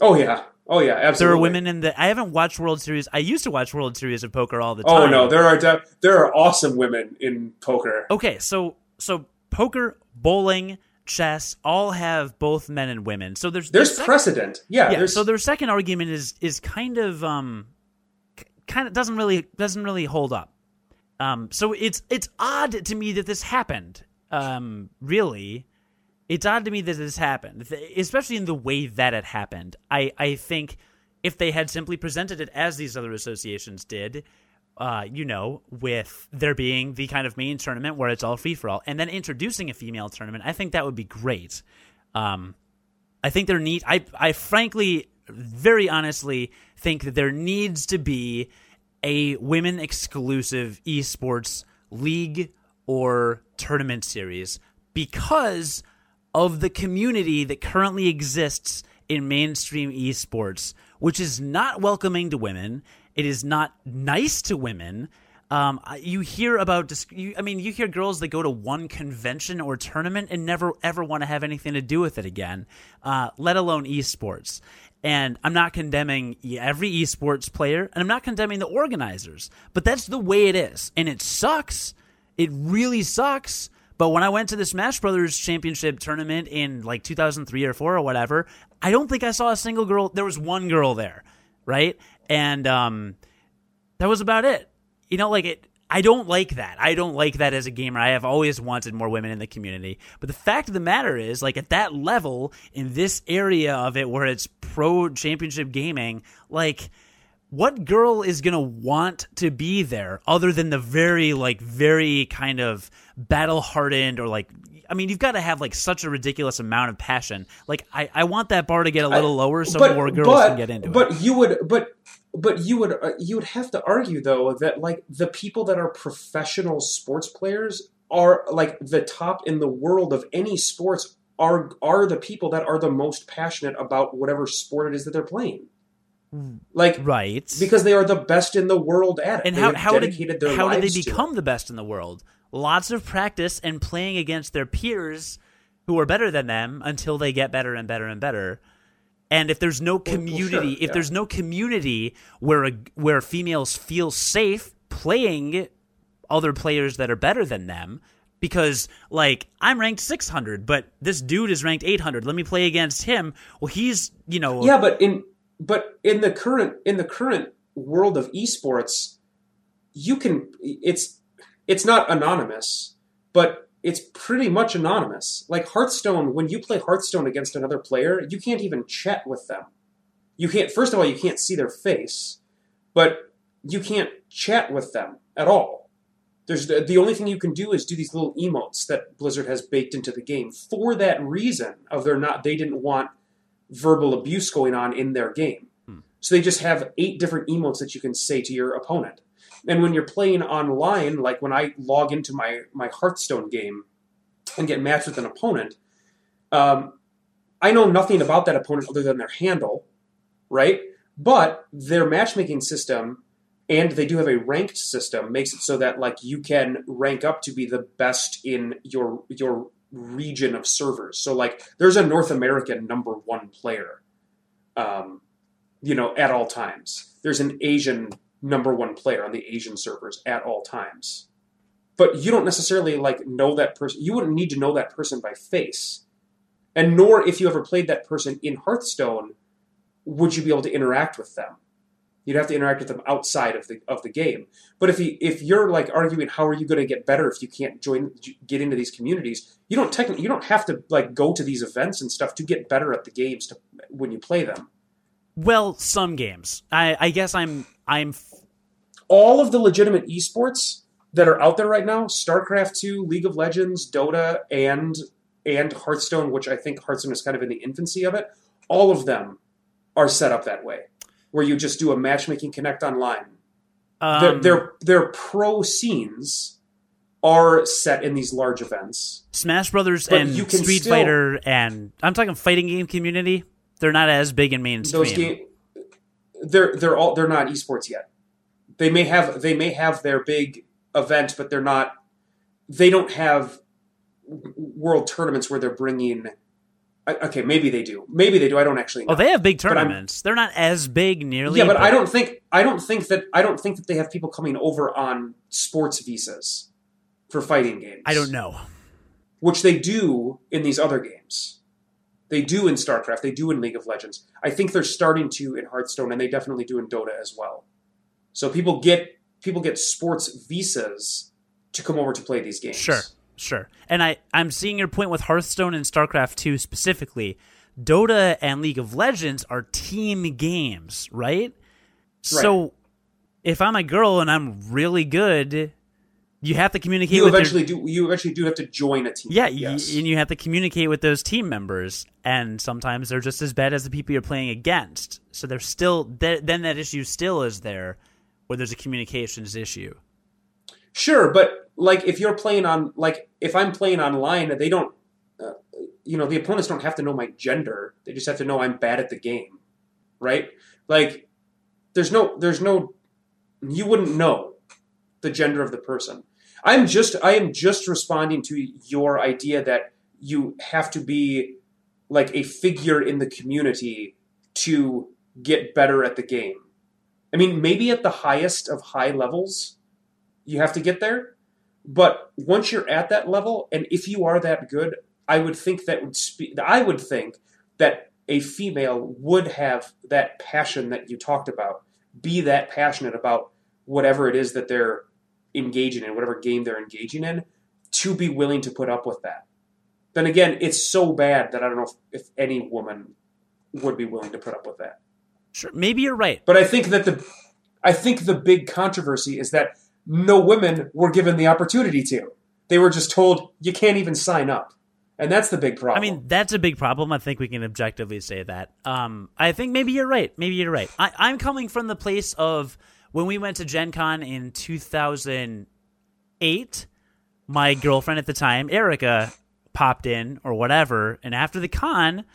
Oh, yeah. Oh, yeah, absolutely. There are women in the... I haven't watched World Series. I used to watch World Series of poker all the time. Oh, no. There are de- there are awesome women in poker. Okay, so so poker, bowling... chess all have both men and women, so there's there's second, precedent. Yeah, yeah. There's... So their second argument is is kind of um, kind of doesn't really doesn't really hold up. Um, so it's it's odd to me that this happened. Um, really, it's odd to me that this happened, especially in the way that it happened. I I think if they had simply presented it as these other associations did, uh, you know, with there being the kind of main tournament where it's all free for all, and then introducing a female tournament, I think that would be great. Um, I think there need, I, I frankly, very honestly think that there needs to be a women exclusive esports league or tournament series because of the community that currently exists in mainstream esports, which is not welcoming to women. It is not nice to women. Um, you hear about, disc- you, I mean, you hear girls that go to one convention or tournament and never, ever want to have anything to do with it again, uh, let alone esports. And I'm not condemning every esports player, and I'm not condemning the organizers, but that's the way it is. And it sucks. It really sucks. But when I went to the Smash Brothers Championship tournament in like two thousand three or four or whatever, I don't think I saw a single girl. There was one girl there, right? And um, that was about it. You know, like it. I don't like that. I don't like that as a gamer. I have always wanted more women in the community. But the fact of the matter is, like at that level, in this area of it where it's pro championship gaming, like what girl is going to want to be there other than the very, like very kind of battle hardened or like, I mean, you've got to have like such a ridiculous amount of passion. Like I, I want that bar to get a little I, lower so but, more girls but, can get into but it. But you would, but. But you would uh, you would have to argue though that like the people that are professional sports players are like the top in the world of any sports are are the people that are the most passionate about whatever sport it is that they're playing. Like right, because they are the best in the world at it. And they how how did how did they become the best in the world? Lots of practice and playing against their peers who are better than them until they get better and better and better. And if there's no community, well, well, sure, yeah. if there's no community where a, where females feel safe playing other players that are better than them, because, like, I'm ranked six hundred, but this dude is ranked eight hundred. Let me play against him. Well, he's, you know... Yeah, but in but in the current in the current world of esports, you can... It's it's not anonymous, but it's pretty much anonymous. Like, Hearthstone, when you play Hearthstone against another player, you can't even chat with them. You can't... First of all, you can't see their face, but you can't chat with them at all. There's the only thing you can do is do these little emotes that Blizzard has baked into the game for that reason of they're not they didn't want verbal abuse going on in their game. Hmm. So they just have eight different emotes that you can say to your opponent. And when you're playing online, like when I log into my, my Hearthstone game and get matched with an opponent, um, I know nothing about that opponent other than their handle, right? But their matchmaking system... And they do have a ranked system, makes it so that like you can rank up to be the best in your your region of servers. So like there's a North American number one player, um, you know, at all times. There's an Asian number one player on the Asian servers at all times. But you don't necessarily like know that person. You wouldn't need to know that person by face. And nor if you ever played that person in Hearthstone, would you be able to interact with them. You'd have to interact with them outside of the of the game. But if he, if you're like arguing, how are you going to get better if you can't join, get into these communities? You don't technically, you don't have to like go to these events and stuff to get better at the games to, when you play them. Well, some games, I, I guess I'm I'm f- all of the legitimate esports that are out there right now: StarCraft two, League of Legends, Dota, and and Hearthstone, which I think Hearthstone is kind of in the infancy of it. All of them are set up that way, where you just do a matchmaking connect online. Um, their, their, their pro scenes are set in these large events. Smash Brothers but and Street still, Fighter and... I'm talking fighting game community. They're not as big and mainstream. Those game, they're, they're, all, they're not esports yet. They may have they may have their big event, but they're not... They don't have world tournaments where they're bringing... Okay, maybe they do. Maybe they do. I don't actually know. Oh, they have big tournaments. They're not as big nearly. Yeah, but, but I don't think I don't think that I don't think that they have people coming over on sports visas for fighting games. I don't know. Which they do in these other games. They do in StarCraft, they do in League of Legends. I think they're starting to in Hearthstone, and they definitely do in Dota as well. So people get people get sports visas to come over to play these games. Sure. Sure. And I, I'm seeing your point with Hearthstone and StarCraft two specifically. Dota and League of Legends are team games, right? Right. So if I'm a girl and I'm really good, you have to communicate you with eventually your, do you eventually do have to join a team. Yeah, yes. y- and you have to communicate with those team members, and sometimes they're just as bad as the people you're playing against. So there's still th- then that issue still is there where there's a communications issue. Sure, but like, if you're playing on, like, if I'm playing online, they don't, uh, you know, the opponents don't have to know my gender. They just have to know I'm bad at the game, right? Like, there's no, there's no, you wouldn't know the gender of the person. I'm just, I am just responding to your idea that you have to be, like, a figure in the community to get better at the game. I mean, maybe at the highest of high levels, you have to get there. But once you're at that level, and if you are that good, I would think that would spe- I would think that a female would have that passion that you talked about, be that passionate about whatever it is that they're engaging in, whatever game they're engaging in, to be willing to put up with that. Then again, it's so bad that I don't know if, if any woman would be willing to put up with that. Sure, maybe you're right. But I think that the I think the big controversy is that no women were given the opportunity to. They were just told, you can't even sign up. And that's the big problem. I mean, that's a big problem. I think we can objectively say that. Um, I think maybe you're right. Maybe you're right. I, I'm coming from the place of when we went to Gen Con in two thousand eight, my girlfriend at the time, Erica, popped in or whatever. And after the con,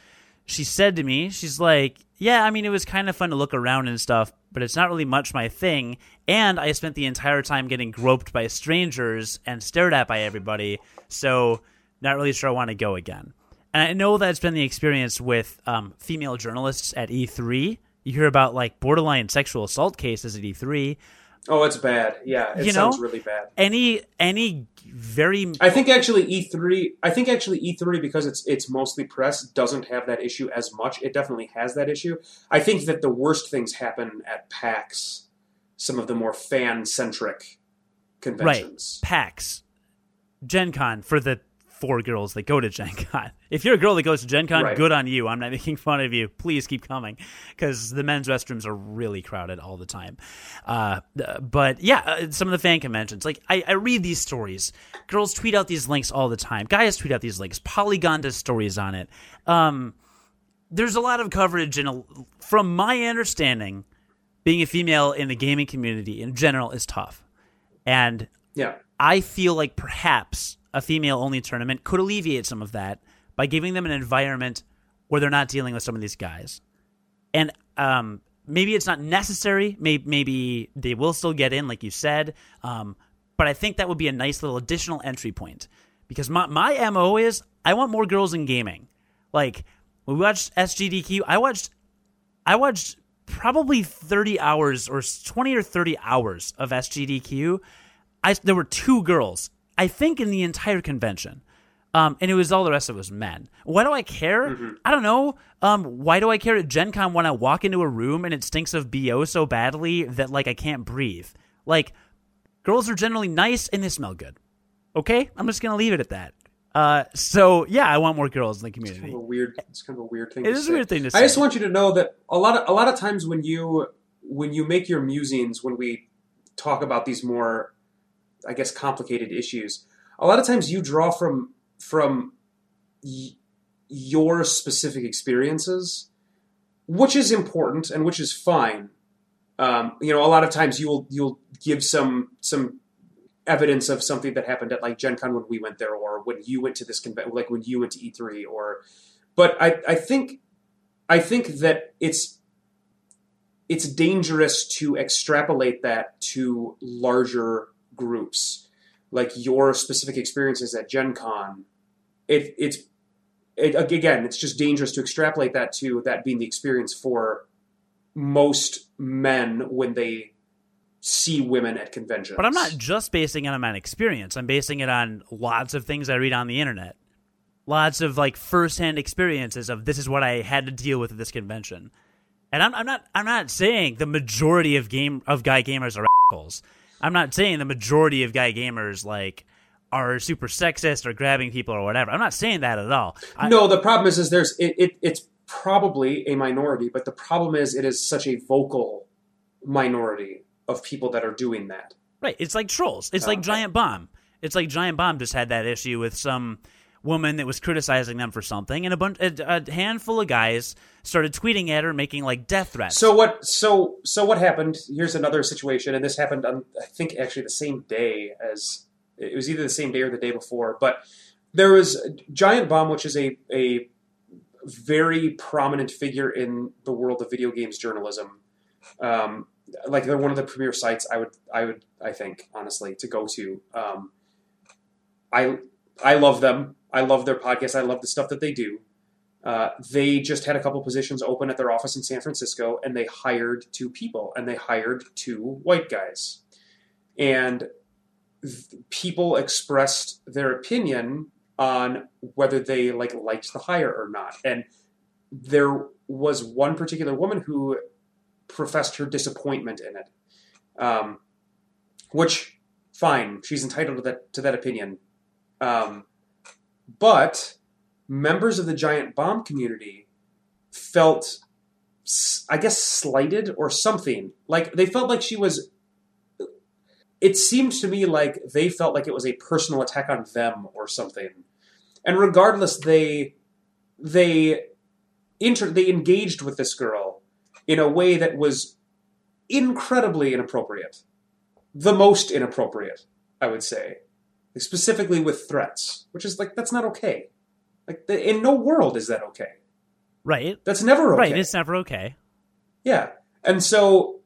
she said to me, she's like, yeah, I mean, it was kind of fun to look around and stuff, but it's not really much my thing, and I spent the entire time getting groped by strangers and stared at by everybody, so not really sure I want to go again. And I know that's been the experience with um, female journalists at E three. You hear about, like, borderline sexual assault cases at E three. Oh, it's bad. Yeah, it you sounds know? really bad. Any any very. I think actually E three. I think actually E three because it's it's mostly press doesn't have that issue as much. It definitely has that issue. I think that the worst things happen at PAX. Some of the more fan centric conventions. Right. PAX, Gen Con for the four girls that go to Gen Con. If you're a girl that goes to Gen Con, right. Good on you. I'm not making fun of you. Please keep coming because the men's restrooms are really crowded all the time. Uh, but yeah, some of the fan conventions. Like I, I read these stories. Girls tweet out these links all the time. Guys tweet out these links. Polygon does stories on it. Um, there's a lot of coverage, and from my understanding, being a female in the gaming community in general is tough. And yeah. I feel like perhaps a female-only tournament could alleviate some of that by giving them an environment where they're not dealing with some of these guys. And um, maybe it's not necessary. Maybe, maybe they will still get in, like you said. Um, but I think that would be a nice little additional entry point. Because my, my M O is I want more girls in gaming. Like, when we watched S G D Q, I watched... I watched... probably thirty hours or twenty or thirty hours of S G D Q. I, there were two girls, I think, in the entire convention. Um, and it was all the rest of it was men. Why do I care? Mm-hmm. I don't know. Um, why do I care at Gen Con when I walk into a room and it stinks of B O so badly that, like, I can't breathe? Like, girls are generally nice and they smell good. Okay? I'm just going to leave it at that. Uh, so yeah, I want more girls in the community. It's kind of a weird, it's kind of a weird thing. It to is say. a weird thing to say. I just want you to know that a lot of a lot of times when you when you make your musings, when we talk about these more, I guess, complicated issues, a lot of times you draw from from y- your specific experiences, which is important and which is fine. Um, you know, a lot of times you'll you'll give some some. evidence of something that happened at, like, Gen Con when we went there, or when you went to this convention, like when you went to E three, or, but I, I think, I think that it's, it's dangerous to extrapolate that to larger groups, like your specific experiences at Gen Con. It, it's, it, again, it's just dangerous to extrapolate that to that being the experience for most men when they see women at conventions. But I'm not just basing it on my experience. I'm basing it on lots of things I read on the internet. Lots of, like, firsthand experiences of this is what I had to deal with at this convention. And I'm, I'm not I'm not saying the majority of game of guy gamers are assholes. I'm not saying the majority of guy gamers, like, are super sexist or grabbing people or whatever. I'm not saying that at all. I, no, the problem is is there's it, it it's probably a minority, but the problem is it is such a vocal minority of people that are doing that. Right. It's like trolls. It's um, like Giant Bomb. It's like Giant Bomb just had that issue with some woman that was criticizing them for something, and a bunch, a, a handful of guys started tweeting at her, making, like, death threats. So what? So so what happened? Here's another situation, and this happened on, I think, actually the same day as it was either the same day or the day before. But there was Giant Bomb, which is a a very prominent figure in the world of video games journalism. Um, Like they're one of the premier sites I would I would I think honestly to go to. Um, I I love them. I love their podcast. I love the stuff that they do. Uh, they just had a couple positions open at their office in San Francisco, and they hired two people, and they hired two white guys. And th- people expressed their opinion on whether they like liked the hire or not. And there was one particular woman who professed her disappointment in it, um, which, fine, she's entitled to that to that opinion. Um, but members of the Giant Bomb community felt, I guess, slighted or something. Like they felt like she was. It seemed to me like they felt like it was a personal attack on them or something. And regardless, they they inter- they engaged with this girl in a way that was incredibly inappropriate. The most inappropriate, I would say. Specifically with threats. Which is, like, that's not okay. Like, in no world is that okay. Right. That's never okay. Right, it's never okay. Yeah. And so,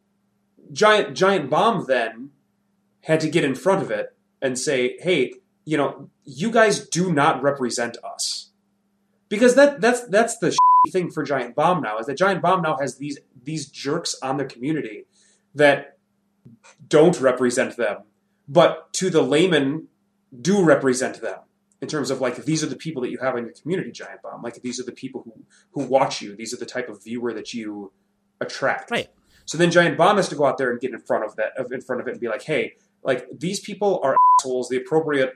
Giant, Giant Bomb then had to get in front of it and say, hey, you know, you guys do not represent us. Because that that's that's the thing for Giant Bomb now, is that Giant Bomb now has these these jerks on their community that don't represent them, but to the layman do represent them in terms of, like, these are the people that you have in your community, Giant Bomb. Like, these are the people who, who watch you. These are the type of viewer that you attract. Right. So then Giant Bomb has to go out there and get in front of that, in front of it and be like, hey, like, these people are assholes. The appropriate,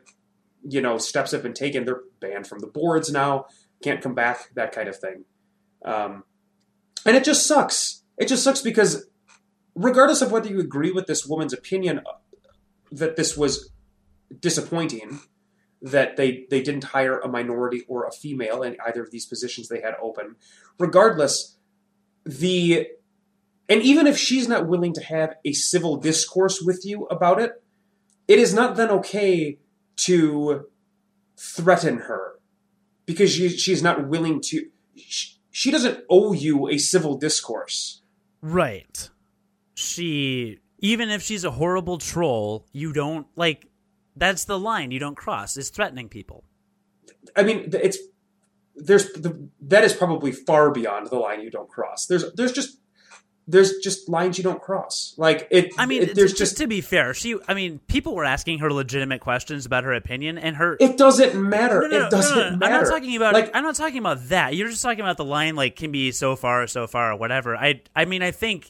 you know, steps have been taken. They're banned from the boards now. Can't come back, that kind of thing. Um, and it just sucks. It just sucks because regardless of whether you agree with this woman's opinion that this was disappointing, that they, they didn't hire a minority or a female in either of these positions they had open, regardless, the... And even if she's not willing to have a civil discourse with you about it, it is not then okay to threaten her because she, she's not willing to... She, she doesn't owe you a civil discourse. Right. She... Even if she's a horrible troll, you don't... Like, that's the line you don't cross, is threatening people. I mean, it's... There's... The, that is probably far beyond the line you don't cross. There's There's just... There's just lines you don't cross. Like it. I mean, it, there's just, just to be fair. She. I mean, people were asking her legitimate questions about her opinion and her. It doesn't matter. No, no, no, it doesn't no, no, no. matter. I'm not talking about. Like, I'm not talking about that. You're just talking about the line. Like, can be so far, so far, or whatever. I. I mean, I think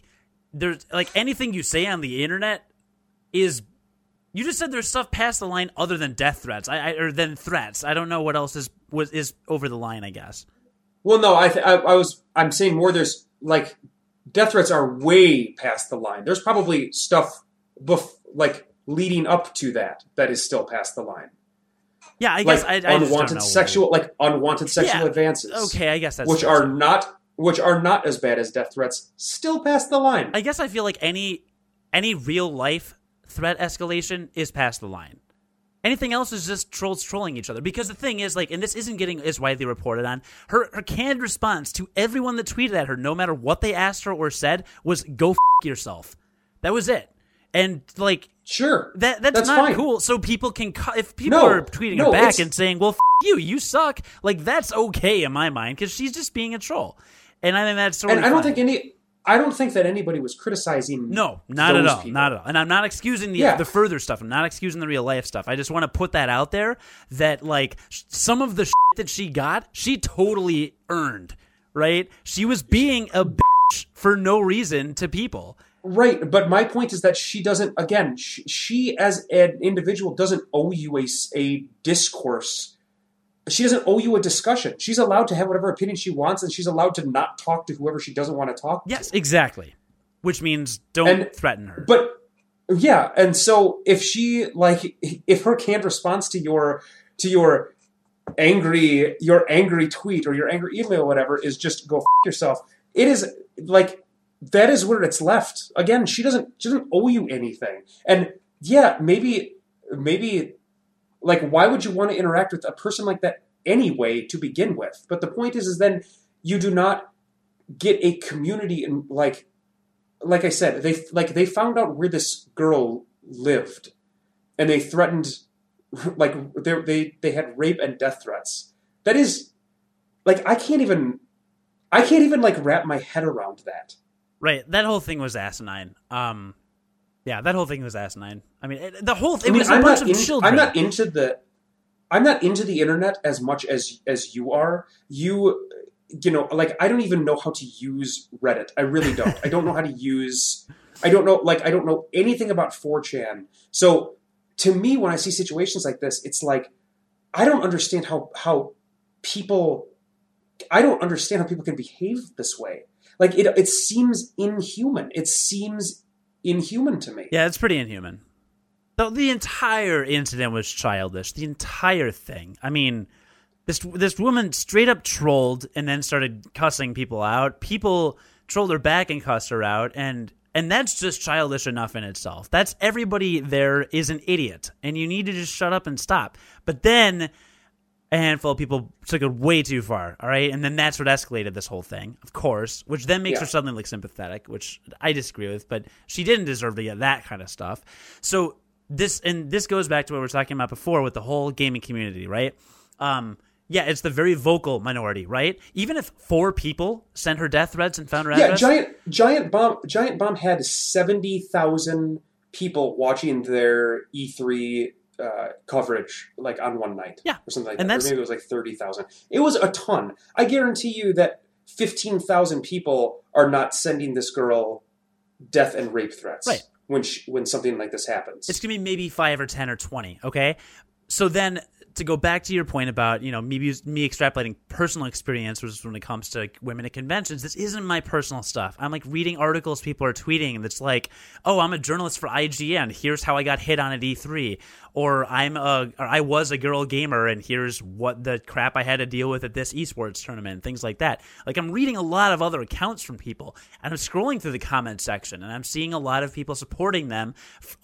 there's like anything you say on the internet is. You just said there's stuff past the line other than death threats. I, I or than threats. I don't know what else is was is over the line. I guess. Well, no. I. Th- I, I was. I'm saying more. There's like. Death threats are way past the line. There's probably stuff bef- like leading up to that that is still past the line. Yeah, I guess like I, I unwanted don't know. sexual like unwanted sexual yeah. advances. Okay, I guess that's which are true. not which are not as bad as death threats, still past the line. I guess I feel like any any real life threat escalation is past the line. Anything else is just trolls trolling each other. Because the thing is, like, and this isn't getting as widely reported on, her her canned response to everyone that tweeted at her, no matter what they asked her or said, was go f*** yourself. That was it. And, like... Sure. That That's, that's not fine. Cool. So people can... If people no, are tweeting no, her back it's... and saying, well, f*** you, you suck, like, that's okay in my mind, because she's just being a troll. And I think that's sort of And I don't fine. think any... I don't think that anybody was criticizing. No, not those at all, people. not at all. And I'm not excusing the yeah. the further stuff. I'm not excusing the real life stuff. I just want to put that out there that like sh- some of the shit that she got, she totally earned, right? She was being a bitch for no reason to people. Right, but my point is that she doesn't, again, she, she as an individual doesn't owe you a, a discourse. She doesn't owe you a discussion. She's allowed to have whatever opinion she wants, and she's allowed to not talk to whoever she doesn't want to talk to. Yes, exactly. Which means don't and, threaten her. But, yeah, and so if she, like, if her canned response to your to your angry your angry tweet or your angry email or whatever is just go f*** yourself, it is, like, that is where it's left. Again, she doesn't, she doesn't owe you anything. And, yeah, maybe maybe... Like, why would you want to interact with a person like that anyway to begin with? But the point is, is then you do not get a community. And like, like I said, they like they found out where this girl lived, and they threatened, like they they they had rape and death threats. That is, like I can't even, I can't even like wrap my head around that. Right. That whole thing was asinine. Um. Yeah, that whole thing was asinine. I mean, it, the whole thing I mean, was a I'm bunch of in, children. I'm not into the, I'm not into the internet as much as as you are. You, you know, like I don't even know how to use Reddit. I really don't. I don't know how to use. I don't know, like I don't know anything about four chan. So to me, when I see situations like this, it's like I don't understand how how people. I don't understand how people can behave this way. Like it, it seems inhuman. It seems. Inhuman to me. Yeah, it's pretty inhuman. Though the entire incident was childish. The entire thing. I mean, this this woman straight up trolled and then started cussing people out. People trolled her back and cussed her out, and and that's just childish enough in itself. That's everybody there is an idiot, and you need to just shut up and stop. But then a handful of people took it way too far, all right? And then that's what escalated this whole thing, of course, which then makes yeah. her suddenly look sympathetic, which I disagree with, but she didn't deserve to get that kind of stuff. So this, and this goes back to what we were talking about before with the whole gaming community, right? Um, yeah, it's the very vocal minority, right? Even if four people sent her death threats and found her address. Yeah, Giant, Giant Bomb Giant Bomb had seventy thousand people watching their E three uh, coverage like on one night yeah. or something like and that. Or maybe it was like thirty thousand. It was a ton. I guarantee you that fifteen thousand people are not sending this girl death and rape threats right. when she, when something like this happens. It's going to be maybe five or ten or twenty, okay? So then to go back to your point about, you know, me, me extrapolating personal experiences when it comes to women at conventions, this isn't my personal stuff. I'm like reading articles people are tweeting that's like, oh, I'm a journalist for I G N. Here's how I got hit on at E three. Or I'm a, or I was a girl gamer and here's what the crap I had to deal with at this esports tournament, things like that. Like I'm reading a lot of other accounts from people and I'm scrolling through the comment section and I'm seeing a lot of people supporting them.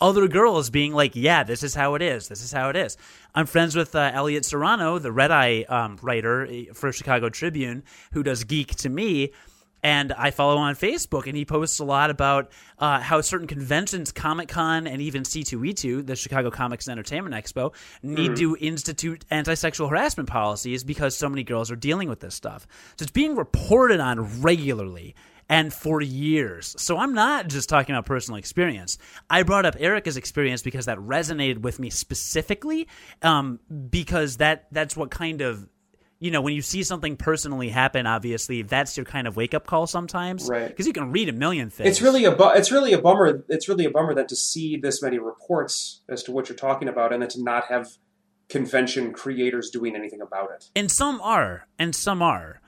Other girls being like, yeah, this is how it is. This is how it is. I'm friends with uh, Elliot Serrano, the Red Eye um, writer for Chicago Tribune, who does Geek to Me, and I follow on Facebook, and he posts a lot about uh, how certain conventions, Comic-Con and even C two E two, the Chicago Comics and Entertainment Expo, need mm. to institute anti-sexual harassment policies because so many girls are dealing with this stuff. So it's being reported on regularly. And for years. So I'm not just talking about personal experience. I brought up Erica's experience because that resonated with me specifically, um, because that that's what kind of, you know, when you see something personally happen, obviously, that's your kind of wake-up call sometimes. Right. Because you can read a million things. It's really a, bu- it's really a bummer. It's really a bummer that to see this many reports as to what you're talking about and then to not have convention creators doing anything about it. And some are. And some are.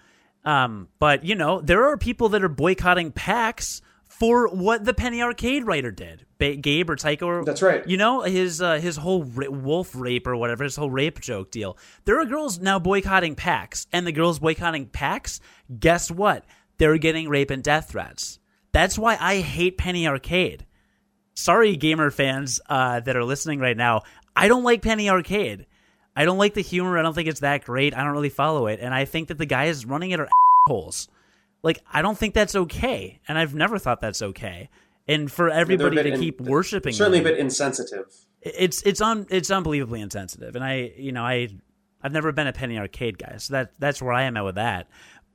Um, but, you know, there are people that are boycotting PAX for what the Penny Arcade writer did. Ba- Gabe or Tycho. Or, That's right. You know, his uh, his whole ra- wolf rape or whatever, his whole rape joke deal. There are girls now boycotting PAX. And the girls boycotting PAX, guess what? They're getting rape and death threats. That's why I hate Penny Arcade. Sorry, gamer fans uh, that are listening right now. I don't like Penny Arcade. I don't like the humor. I don't think it's that great. I don't really follow it. And I think that the guys running it are assholes. Like, I don't think that's okay. And I've never thought that's okay. And for everybody to in, keep worshiping certainly them, a bit insensitive. It's it's un, it's unbelievably insensitive. And I, you know, I I've never been a Penny Arcade guy. So that that's where I am at with that.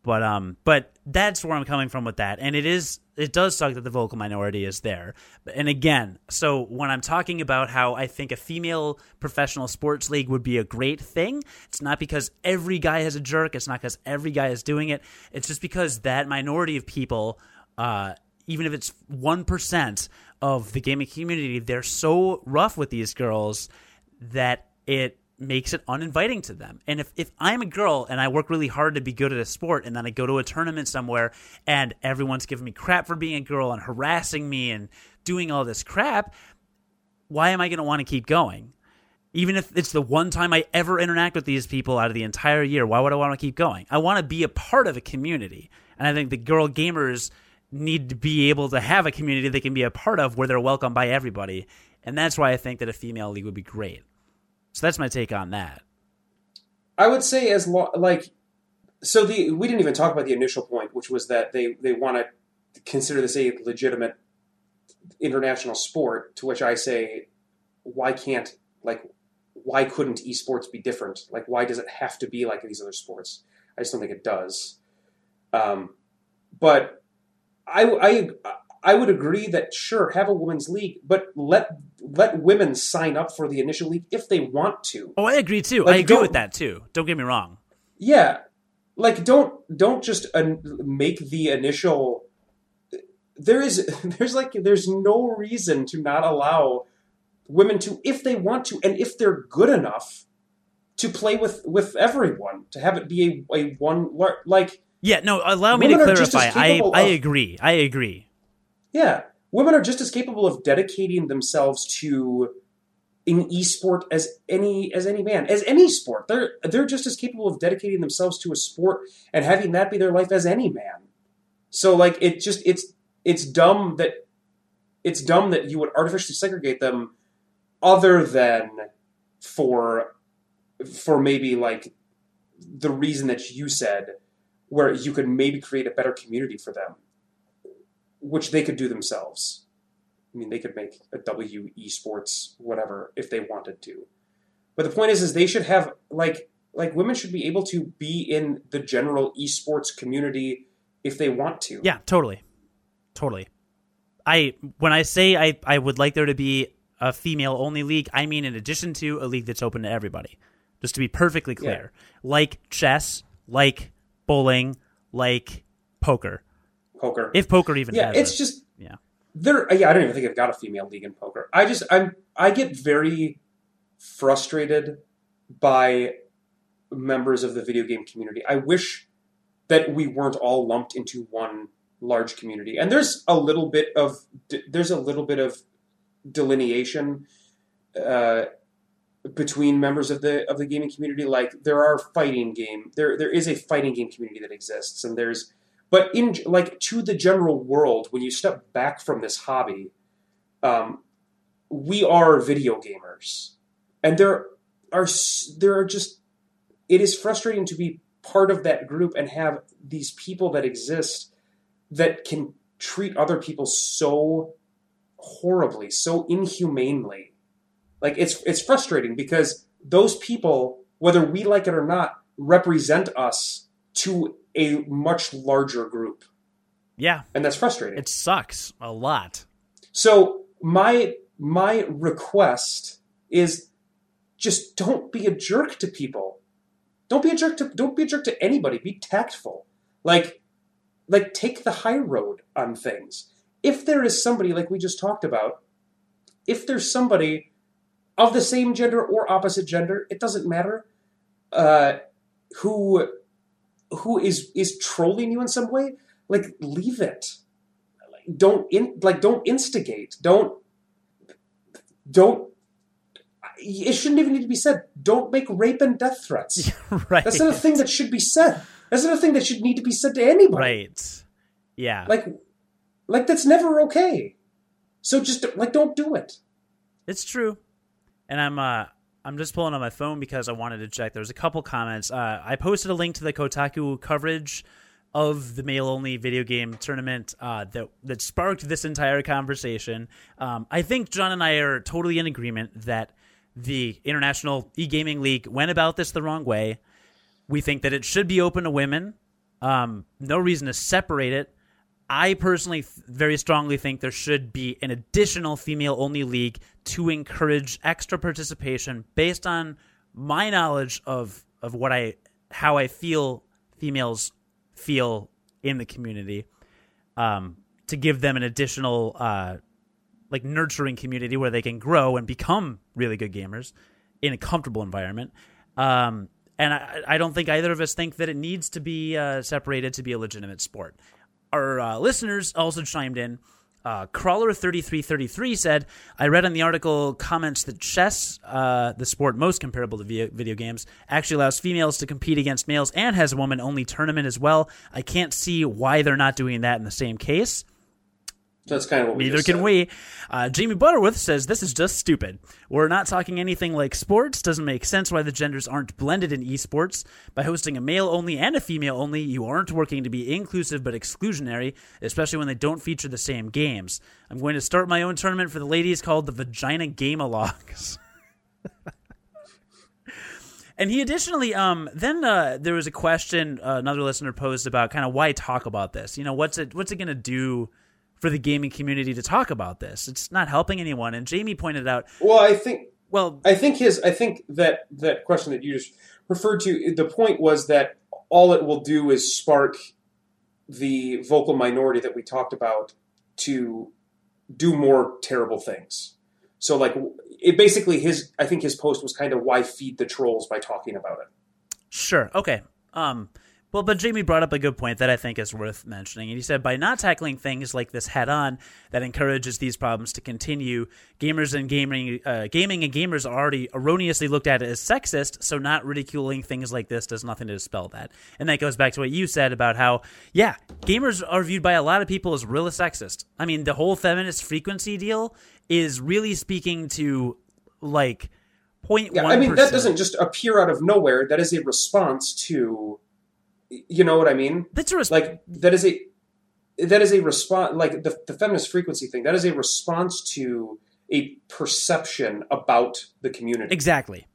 But um but that's where I'm coming from with that. And it is it does suck that the vocal minority is there. And again, so when I'm talking about how I think a female professional sports league would be a great thing, it's not because every guy is a jerk, it's not because every guy is doing it. It's just because that minority of people, uh, even if it's one percent of the gaming community, they're so rough with these girls that it makes it uninviting to them. And if, if I'm a girl and I work really hard to be good at a sport and then I go to a tournament somewhere and everyone's giving me crap for being a girl and harassing me and doing all this crap, why am I going to want to keep going? Even if it's the one time I ever interact with these people out of the entire year, why would I want to keep going? I want to be a part of a community. And I think the girl gamers need to be able to have a community they can be a part of where they're welcomed by everybody. And that's why I think that a female league would be great. So that's my take on that. I would say as lo- like, so the, we didn't even talk about the initial point, which was that they, they want to consider this a legitimate international sport, to which I say, why can't, like, why couldn't esports be different? Like, why does it have to be like these other sports? I just don't think it does. Um, but I, I, I would agree that sure, have a women's league, but let, let women sign up for the initial league if they want to. Oh, I agree too. Like, I agree with that too. Don't get me wrong. Yeah. Like don't, don't just uh, make the initial, there is, there's like, there's no reason to not allow women to, if they want to, and if they're good enough to play with, with everyone, to have it be a, a one, like, yeah, no, allow me to clarify. I, of, I agree. I agree. Yeah. Women are just as capable of dedicating themselves to an esport as any as any man, as any sport. They're they're just as capable of dedicating themselves to a sport and having that be their life as any man. So like it just it's it's dumb that it's dumb that you would artificially segregate them, other than for for maybe like the reason that you said, where you could maybe create a better community for them, which they could do themselves. I mean, they could make a W esports, whatever, if they wanted to. But the point is, is they should have, like, like women should be able to be in the general esports community if they want to. Yeah, totally. Totally. I when I say I, I would like there to be a female-only league, I mean in addition to a league that's open to everybody. Just to be perfectly clear. Yeah. Like chess, like bowling, like poker. Poker. If poker even yeah, has it's it. Just, yeah. There, yeah, I don't even think I've got a female league in poker. I just, I'm, I get very frustrated by members of the video game community. I wish that we weren't all lumped into one large community. And there's a little bit of, there's a little bit of delineation uh, between members of the of the gaming community. Like there are fighting game, there there is a fighting game community that exists, and there's. But in like to the general world, when you step back from this hobby, um, we are video gamers, and there are there are just it is frustrating to be part of that group and have these people that exist that can treat other people so horribly, so inhumanely. Like it's it's frustrating because those people, whether we like it or not, represent us to a much larger group. Yeah. And that's frustrating. It sucks a lot. So my my request is just don't be a jerk to people. Don't be a jerk to don't be a jerk to anybody. Be tactful. Like like take the high road on things. If there is somebody like we just talked about, if there's somebody of the same gender or opposite gender, it doesn't matter, uh, who who is, is trolling you in some way, like leave it. Like, don't in, like don't instigate. Don't don't. It shouldn't even need to be said. Don't make rape and death threats. Right. That's not a thing that should be said. That's not a thing that should need to be said to anybody. Right. Yeah. Like like that's never okay. So just like don't do it. It's true. And I'm uh I'm just pulling on my phone because I wanted to check. There's a couple comments. Uh, I posted a link to the Kotaku coverage of the male-only video game tournament uh, that that sparked this entire conversation. Um, I think John and I are totally in agreement that the International E-Gaming League went about this the wrong way. We think that it should be open to women. Um, no reason to separate it. I personally th- very strongly think there should be an additional female-only league to encourage extra participation based on my knowledge of, of what I how I feel females feel in the community, um, to give them an additional uh, like nurturing community where they can grow and become really good gamers in a comfortable environment. Um, and I, I don't think either of us think that it needs to be uh, separated to be a legitimate sport. Our uh, listeners also chimed in. Uh, Crawler thirty-three thirty-three said, I read on the article comments that chess, uh, the sport most comparable to video, video games, actually allows females to compete against males and has a woman-only tournament as well. I can't see why they're not doing that in the same case. So that's kind of what we Neither can said. we. Uh, Jamie Butterworth says, this is just stupid. We're not talking anything like sports. Doesn't make sense why the genders aren't blended in esports. By hosting a male-only and a female-only, you aren't working to be inclusive but exclusionary, especially when they don't feature the same games. I'm going to start my own tournament for the ladies called the Vagina Game-a-logs. And he additionally, um, then uh, there was a question uh, another listener posed about kind of why talk about this. You know, what's it, what's it going to do for the gaming community to talk about this? It's not helping anyone. And Jamie pointed out, well, I think, well, I think his, I think that, that question that you just referred to, the point was that all it will do is spark the vocal minority that we talked about to do more terrible things. So like it basically his, I think his post was kind of why feed the trolls by talking about it. Sure. Okay. Um, Well, but Jamie brought up a good point that I think is worth mentioning. And he said, by not tackling things like this head on, that encourages these problems to continue. Gamers and gaming uh, gaming and gamers are already erroneously looked at as sexist, so not ridiculing things like this does nothing to dispel that. And that goes back to what you said about how, yeah, gamers are viewed by a lot of people as really sexist. I mean, the whole feminist frequency deal is really speaking to, like, zero point one percent. Yeah, I mean, that doesn't just appear out of nowhere. That is a response to... You know what I mean? That's a resp- like that is a that is a response. Like the the feminist frequency thing. That is a response to a perception about the community. Exactly,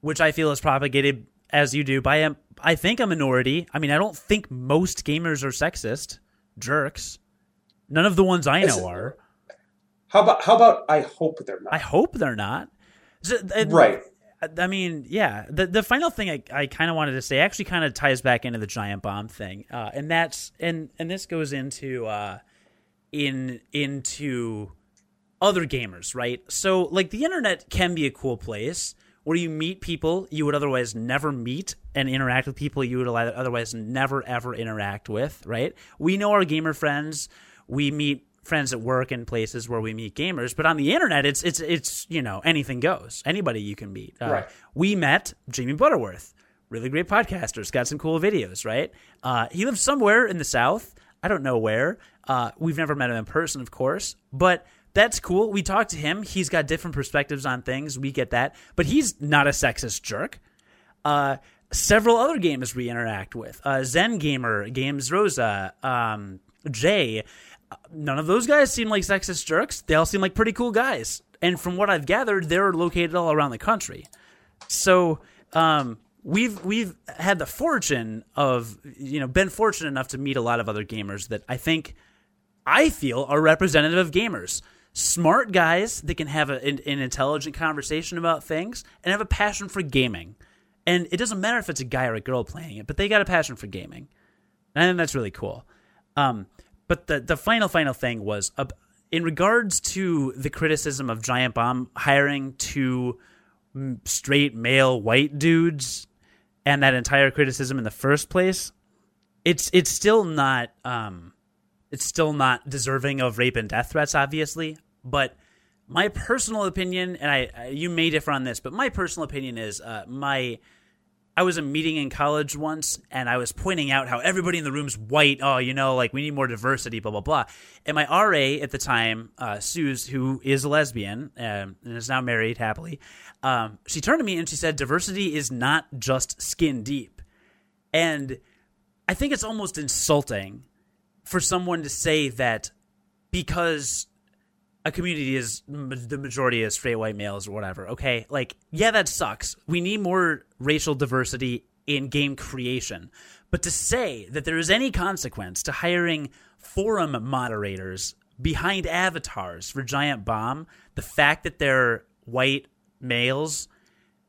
which I feel is propagated as you do by a, I think a minority. I mean, I don't think most gamers are sexist jerks. None of the ones I know it's, are. How about how about I hope they're not? I hope they're not. So, and, right. I mean, yeah. The the final thing I, I kind of wanted to say actually kind of ties back into the Giant Bomb thing, uh, and that's and and this goes into uh, in into other gamers, right? So like the internet can be a cool place where you meet people you would otherwise never meet and interact with people you would otherwise never ever interact with, right? We know our gamer friends. We meet friends at work and places where we meet gamers, but on the internet, it's it's it's you know, anything goes. Anybody you can meet. Uh, right. We met Jamie Butterworth, really great podcaster. Got some cool videos, right? Uh, he lives somewhere in the South. I don't know where. Uh, we've never met him in person, of course, but that's cool. We talked to him. He's got different perspectives on things. We get that, but he's not a sexist jerk. Uh, several other gamers we interact with: uh, Zen Gamer, Games Rosa, um, Jay. None of those guys seem like sexist jerks. They all seem like pretty cool guys. And from what I've gathered, they're located all around the country. So um, we've we've had the fortune of, you know, been fortunate enough to meet a lot of other gamers that I think, I feel, are representative of gamers. Smart guys that can have a, an, an intelligent conversation about things and have a passion for gaming. And it doesn't matter if it's a guy or a girl playing it, but they got a passion for gaming. And I think that's really cool. Um But the, the final, final thing was, uh, in regards to the criticism of Giant Bomb hiring two straight male white dudes and that entire criticism in the first place, it's it's still not um, it's still not deserving of rape and death threats, obviously. But my personal opinion, and I, I you may differ on this, but my personal opinion is uh, my. I was at a meeting in college once, and I was pointing out how everybody in the room's white. Oh, you know, like, we need more diversity, blah, blah, blah. And my R A at the time, uh, Suze, who is a lesbian um, and is now married happily, um, she turned to me and she said, diversity is not just skin deep. And I think it's almost insulting for someone to say that because a community is the majority is straight white males or whatever. Okay. Like, yeah, that sucks. We need more racial diversity in game creation, but to say that there is any consequence to hiring forum moderators behind avatars for Giant Bomb, the fact that they're white males,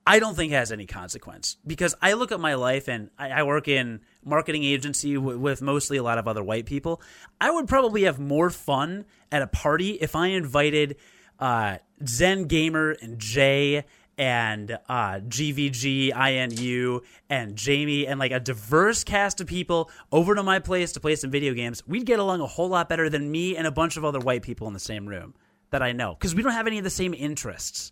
I don't think has any consequence, because I look at my life and I, I work in marketing agency w- with mostly a lot of other white people. I would probably have more fun at a party if I invited uh, Zen Gamer and Jay and uh, G V G, I N U, and Jamie and like a diverse cast of people over to my place to play some video games. We'd get along a whole lot better than me and a bunch of other white people in the same room that I know, because we don't have any of the same interests.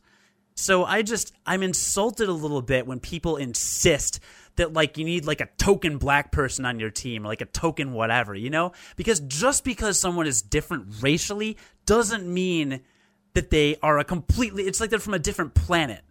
So I just, I'm insulted a little bit when people insist that, like, you need, like, a token black person on your team, or, like, a token whatever, you know? Because just because someone is different racially doesn't mean that they are a completely, it's like they're from a different planet.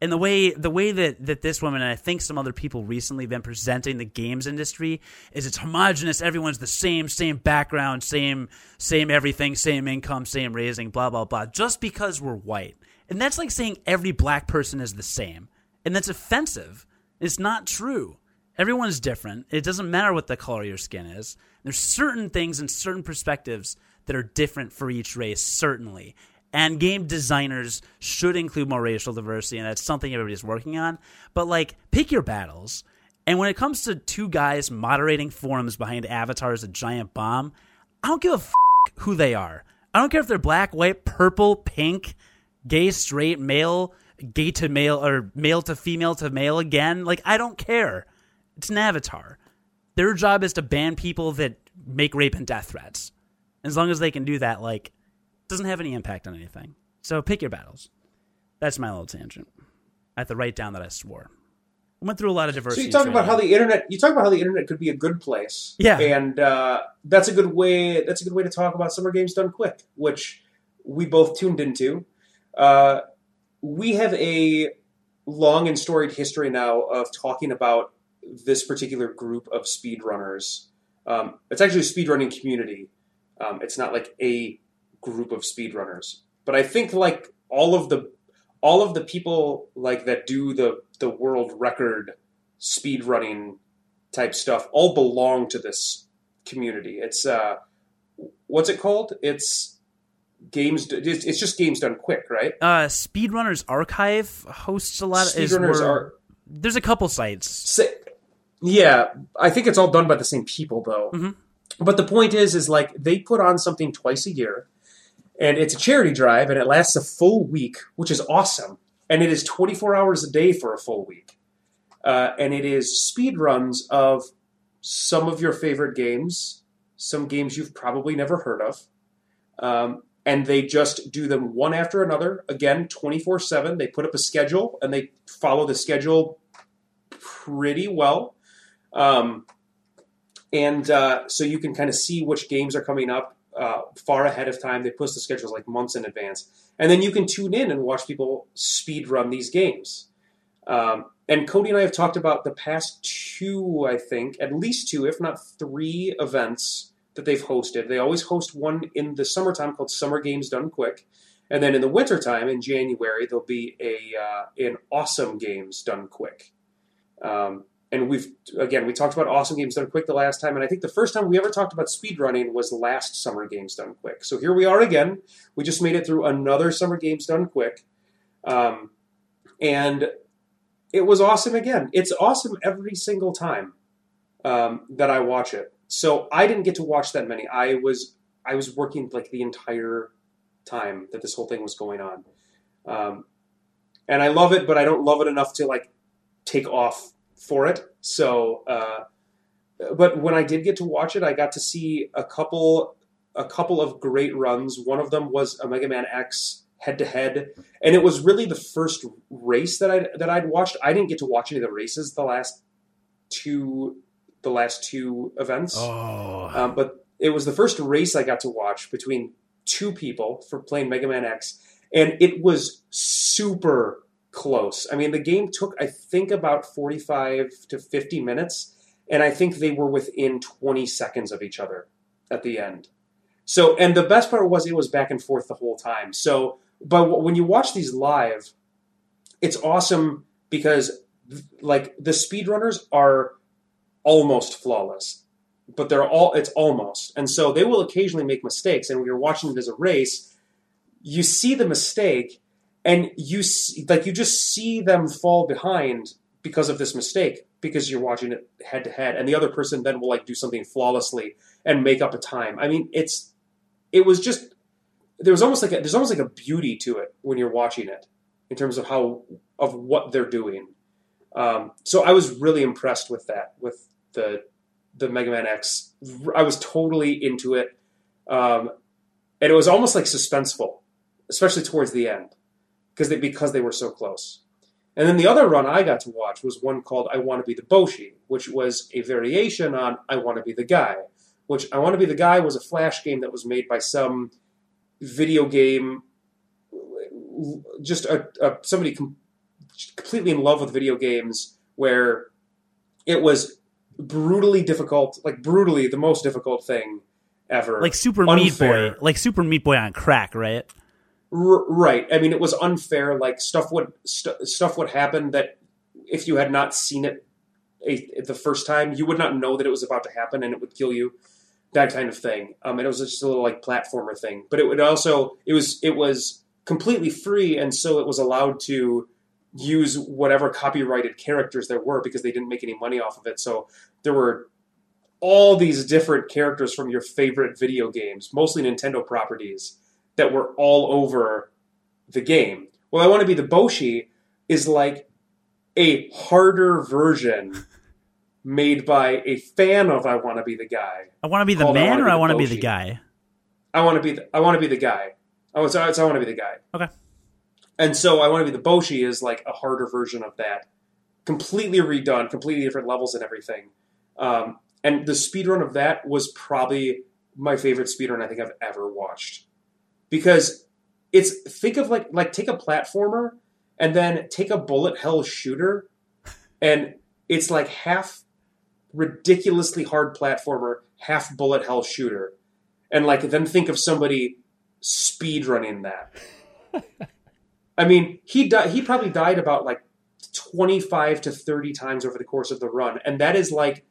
And the way the way that, that this woman, and I think some other people recently have been presenting the games industry, is it's homogenous, everyone's the same, same background, same same everything, same income, same raising, blah, blah, blah, just because we're white. And that's like saying every black person is the same. And that's offensive. It's not true. Everyone's different. It doesn't matter what the color of your skin is. There's certain things and certain perspectives that are different for each race, certainly. And game designers should include more racial diversity, and that's something everybody's working on. But, like, pick your battles. And when it comes to two guys moderating forums behind avatars of Giant Bomb, I don't give a f*** who they are. I don't care if they're black, white, purple, pink, gay, straight, male, gay to male, or male to female to male again. Like, I don't care. It's an avatar. Their job is to ban people that make rape and death threats. As long as they can do that, like, it doesn't have any impact on anything. So pick your battles. That's my little tangent. I have to write down that I swore. I went through a lot of diversity. So you talk about how the internet. You talk about how the internet could be a good place. Yeah, and uh, that's a good way. That's a good way to talk about Summer Games Done Quick, which we both tuned into. Uh, we have a long and storied history now of talking about this particular group of speedrunners. Um, it's actually a speedrunning community. Um, it's not like a group of speedrunners, but I think like all of the all of the people like that do the the world record speedrunning type stuff all belong to this community. It's uh, what's it called? It's Games, it's just Games Done Quick, right? Uh, Speedrunners Archive hosts a lot of... Speedrunners Archive. There's a couple sites. So, yeah, I think it's all done by the same people, though. Mm-hmm. But the point is, is like, they put on something twice a year, and it's a charity drive, and it lasts a full week, which is awesome. And it is twenty-four hours a day for a full week. Uh, and it is speedruns of some of your favorite games, some games you've probably never heard of. Um, and they just do them one after another, again, twenty-four seven. They put up a schedule, and they follow the schedule pretty well. Um, and uh, so you can kind of see which games are coming up uh, far ahead of time. They post the schedules like months in advance. And then you can tune in and watch people speed run these games. Um, and Cody and I have talked about the past two, I think, at least two, if not three events that they've hosted. They always host one in the summertime called Summer Games Done Quick. And then in the wintertime, in January, there'll be a uh, an Awesome Games Done Quick. Um, and we've, again, we talked about Awesome Games Done Quick the last time, and I think the first time we ever talked about speedrunning was last Summer Games Done Quick. So here we are again. We just made it through another Summer Games Done Quick. Um, and it was awesome again. It's awesome every single time um, that I watch it. So I didn't get to watch that many. I was I was working like the entire time that this whole thing was going on, um, and I love it, but I don't love it enough to like take off for it. So, uh, but when I did get to watch it, I got to see a couple a couple of great runs. One of them was a Mega Man X head to head, and it was really the first race that I that I'd watched. I didn't get to watch any of the races the last two. the last two events. Oh. Um, but it was the first race I got to watch between two people for playing Mega Man X. And it was super close. I mean, the game took, I think, about forty-five to fifty minutes. And I think they were within twenty seconds of each other at the end. So, and the best part was it was back and forth the whole time. So, but when you watch these live, it's awesome because like the speedrunners are almost flawless, but they're all, it's almost. And so they will occasionally make mistakes. And when you're watching it as a race, you see the mistake and you see, like, you just see them fall behind because of this mistake, because you're watching it head to head. And the other person then will like do something flawlessly and make up a time. I mean, it's, it was just, there was almost like a, there's almost like a beauty to it when you're watching it in terms of how, of what they're doing. Um, so I was really impressed with that, with, the the Mega Man X. I was totally into it. Um, and it was almost like suspenseful, especially towards the end, because they, because they were so close. And then the other run I got to watch was one called I Want to Be the Boshi, which was a variation on I Want to Be the Guy, which I Want to Be the Guy was a Flash game that was made by some video game, just a, a, somebody com- completely in love with video games, where it was brutally difficult, like brutally the most difficult thing ever. Like Super unfair. Meat Boy, like Super Meat Boy on crack, right? R- right. I mean, it was unfair. Like stuff would st- stuff would happen that if you had not seen it a- the first time, you would not know that it was about to happen, and it would kill you. That kind of thing. Um, and it was just a little like platformer thing, but it would also it was it was completely free, and so it was allowed to use whatever copyrighted characters there were because they didn't make any money off of it. So there were all these different characters from your favorite video games, mostly Nintendo properties, that were all over the game. Well, I Want to Be the Boshi is like a harder version made by a fan of I Want to Be the Guy. I Want to Be the Man, or I Want to Be the Guy? I want to be the, I want to be the guy. I want to, I want to be the guy. Okay. And so I Want to Be the Boshi is like a harder version of that. Completely redone, completely different levels and everything. Um, and the speedrun of that was probably my favorite speedrun I think I've ever watched. Because it's, think of like, like take a platformer and then take a bullet hell shooter. And it's like half ridiculously hard platformer, half bullet hell shooter. And like then think of somebody speedrunning that. I mean, he di- he probably died about like twenty-five to thirty times over the course of the run, and that is like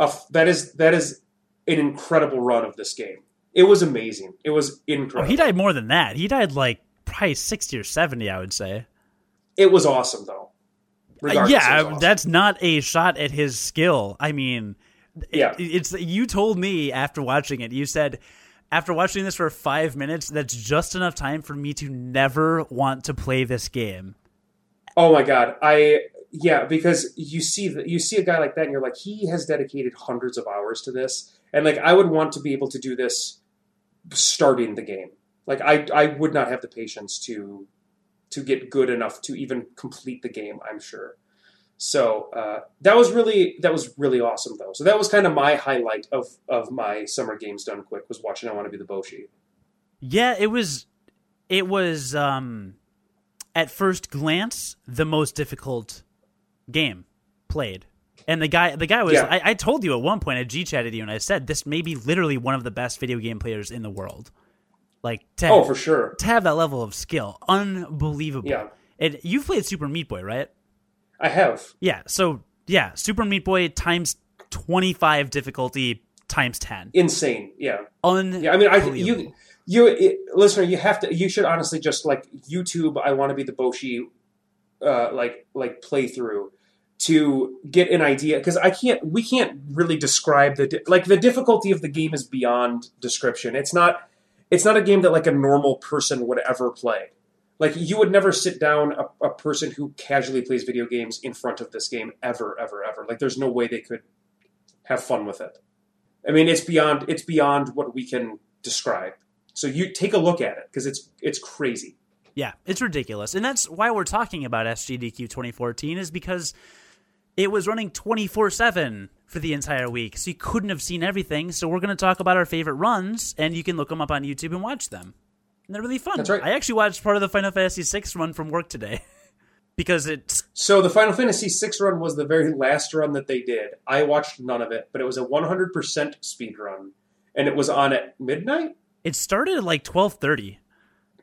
a f- that is that is an incredible run of this game. It was amazing. It was incredible. Oh, he died more than that. He died like probably sixty or seventy, I would say. It was awesome, though. Uh, yeah, awesome. That's not a shot at his skill. I mean, yeah. it, it's you told me after watching it, you said, after watching this for five minutes, that's just enough time for me to never want to play this game. Oh, my God. I... Yeah, because you see the, you see a guy like that and you're like, he has dedicated hundreds of hours to this. And like, I would want to be able to do this starting the game. Like I, I would not have the patience to to get good enough to even complete the game, I'm sure. So uh, that was really that was really awesome though. So that was kind of my highlight of, of my Summer Games Done Quick was watching I Wanna Be the Boshi. Yeah, it was it was um, at first glance the most difficult game played, and the guy the guy was yeah. I, I told you at one point, I G-chatted you and I said this may be literally one of the best video game players in the world, like to oh have, for sure to have that level of skill. Unbelievable. Yeah. And you've played Super Meat Boy, right? I have. Yeah, so yeah, Super Meat Boy times twenty-five difficulty times ten. Insane. Yeah. Un- yeah I mean I you you it, listener, you have to you should honestly just like YouTube I Want to Be the Boshi Uh, like like playthrough to get an idea, because I can't we can't really describe the di- like the difficulty of the game is beyond description. It's not it's not a game that like a normal person would ever play. Like you would never sit down a, a person who casually plays video games in front of this game ever ever ever. Like there's no way they could have fun with it. I mean, it's beyond it's beyond what we can describe. So you take a look at it because it's it's crazy. Yeah, it's ridiculous. And that's why we're talking about S G D Q twenty fourteen, is because it was running twenty-four seven for the entire week. So you couldn't have seen everything. So we're going to talk about our favorite runs, and you can look them up on YouTube and watch them. And they're really fun. That's right. I actually watched part of the Final Fantasy six run from work today. because it's... So the Final Fantasy six run was the very last run that they did. I watched none of it, but it was a one hundred percent speed run. And it was on at midnight? It started at like twelve thirty.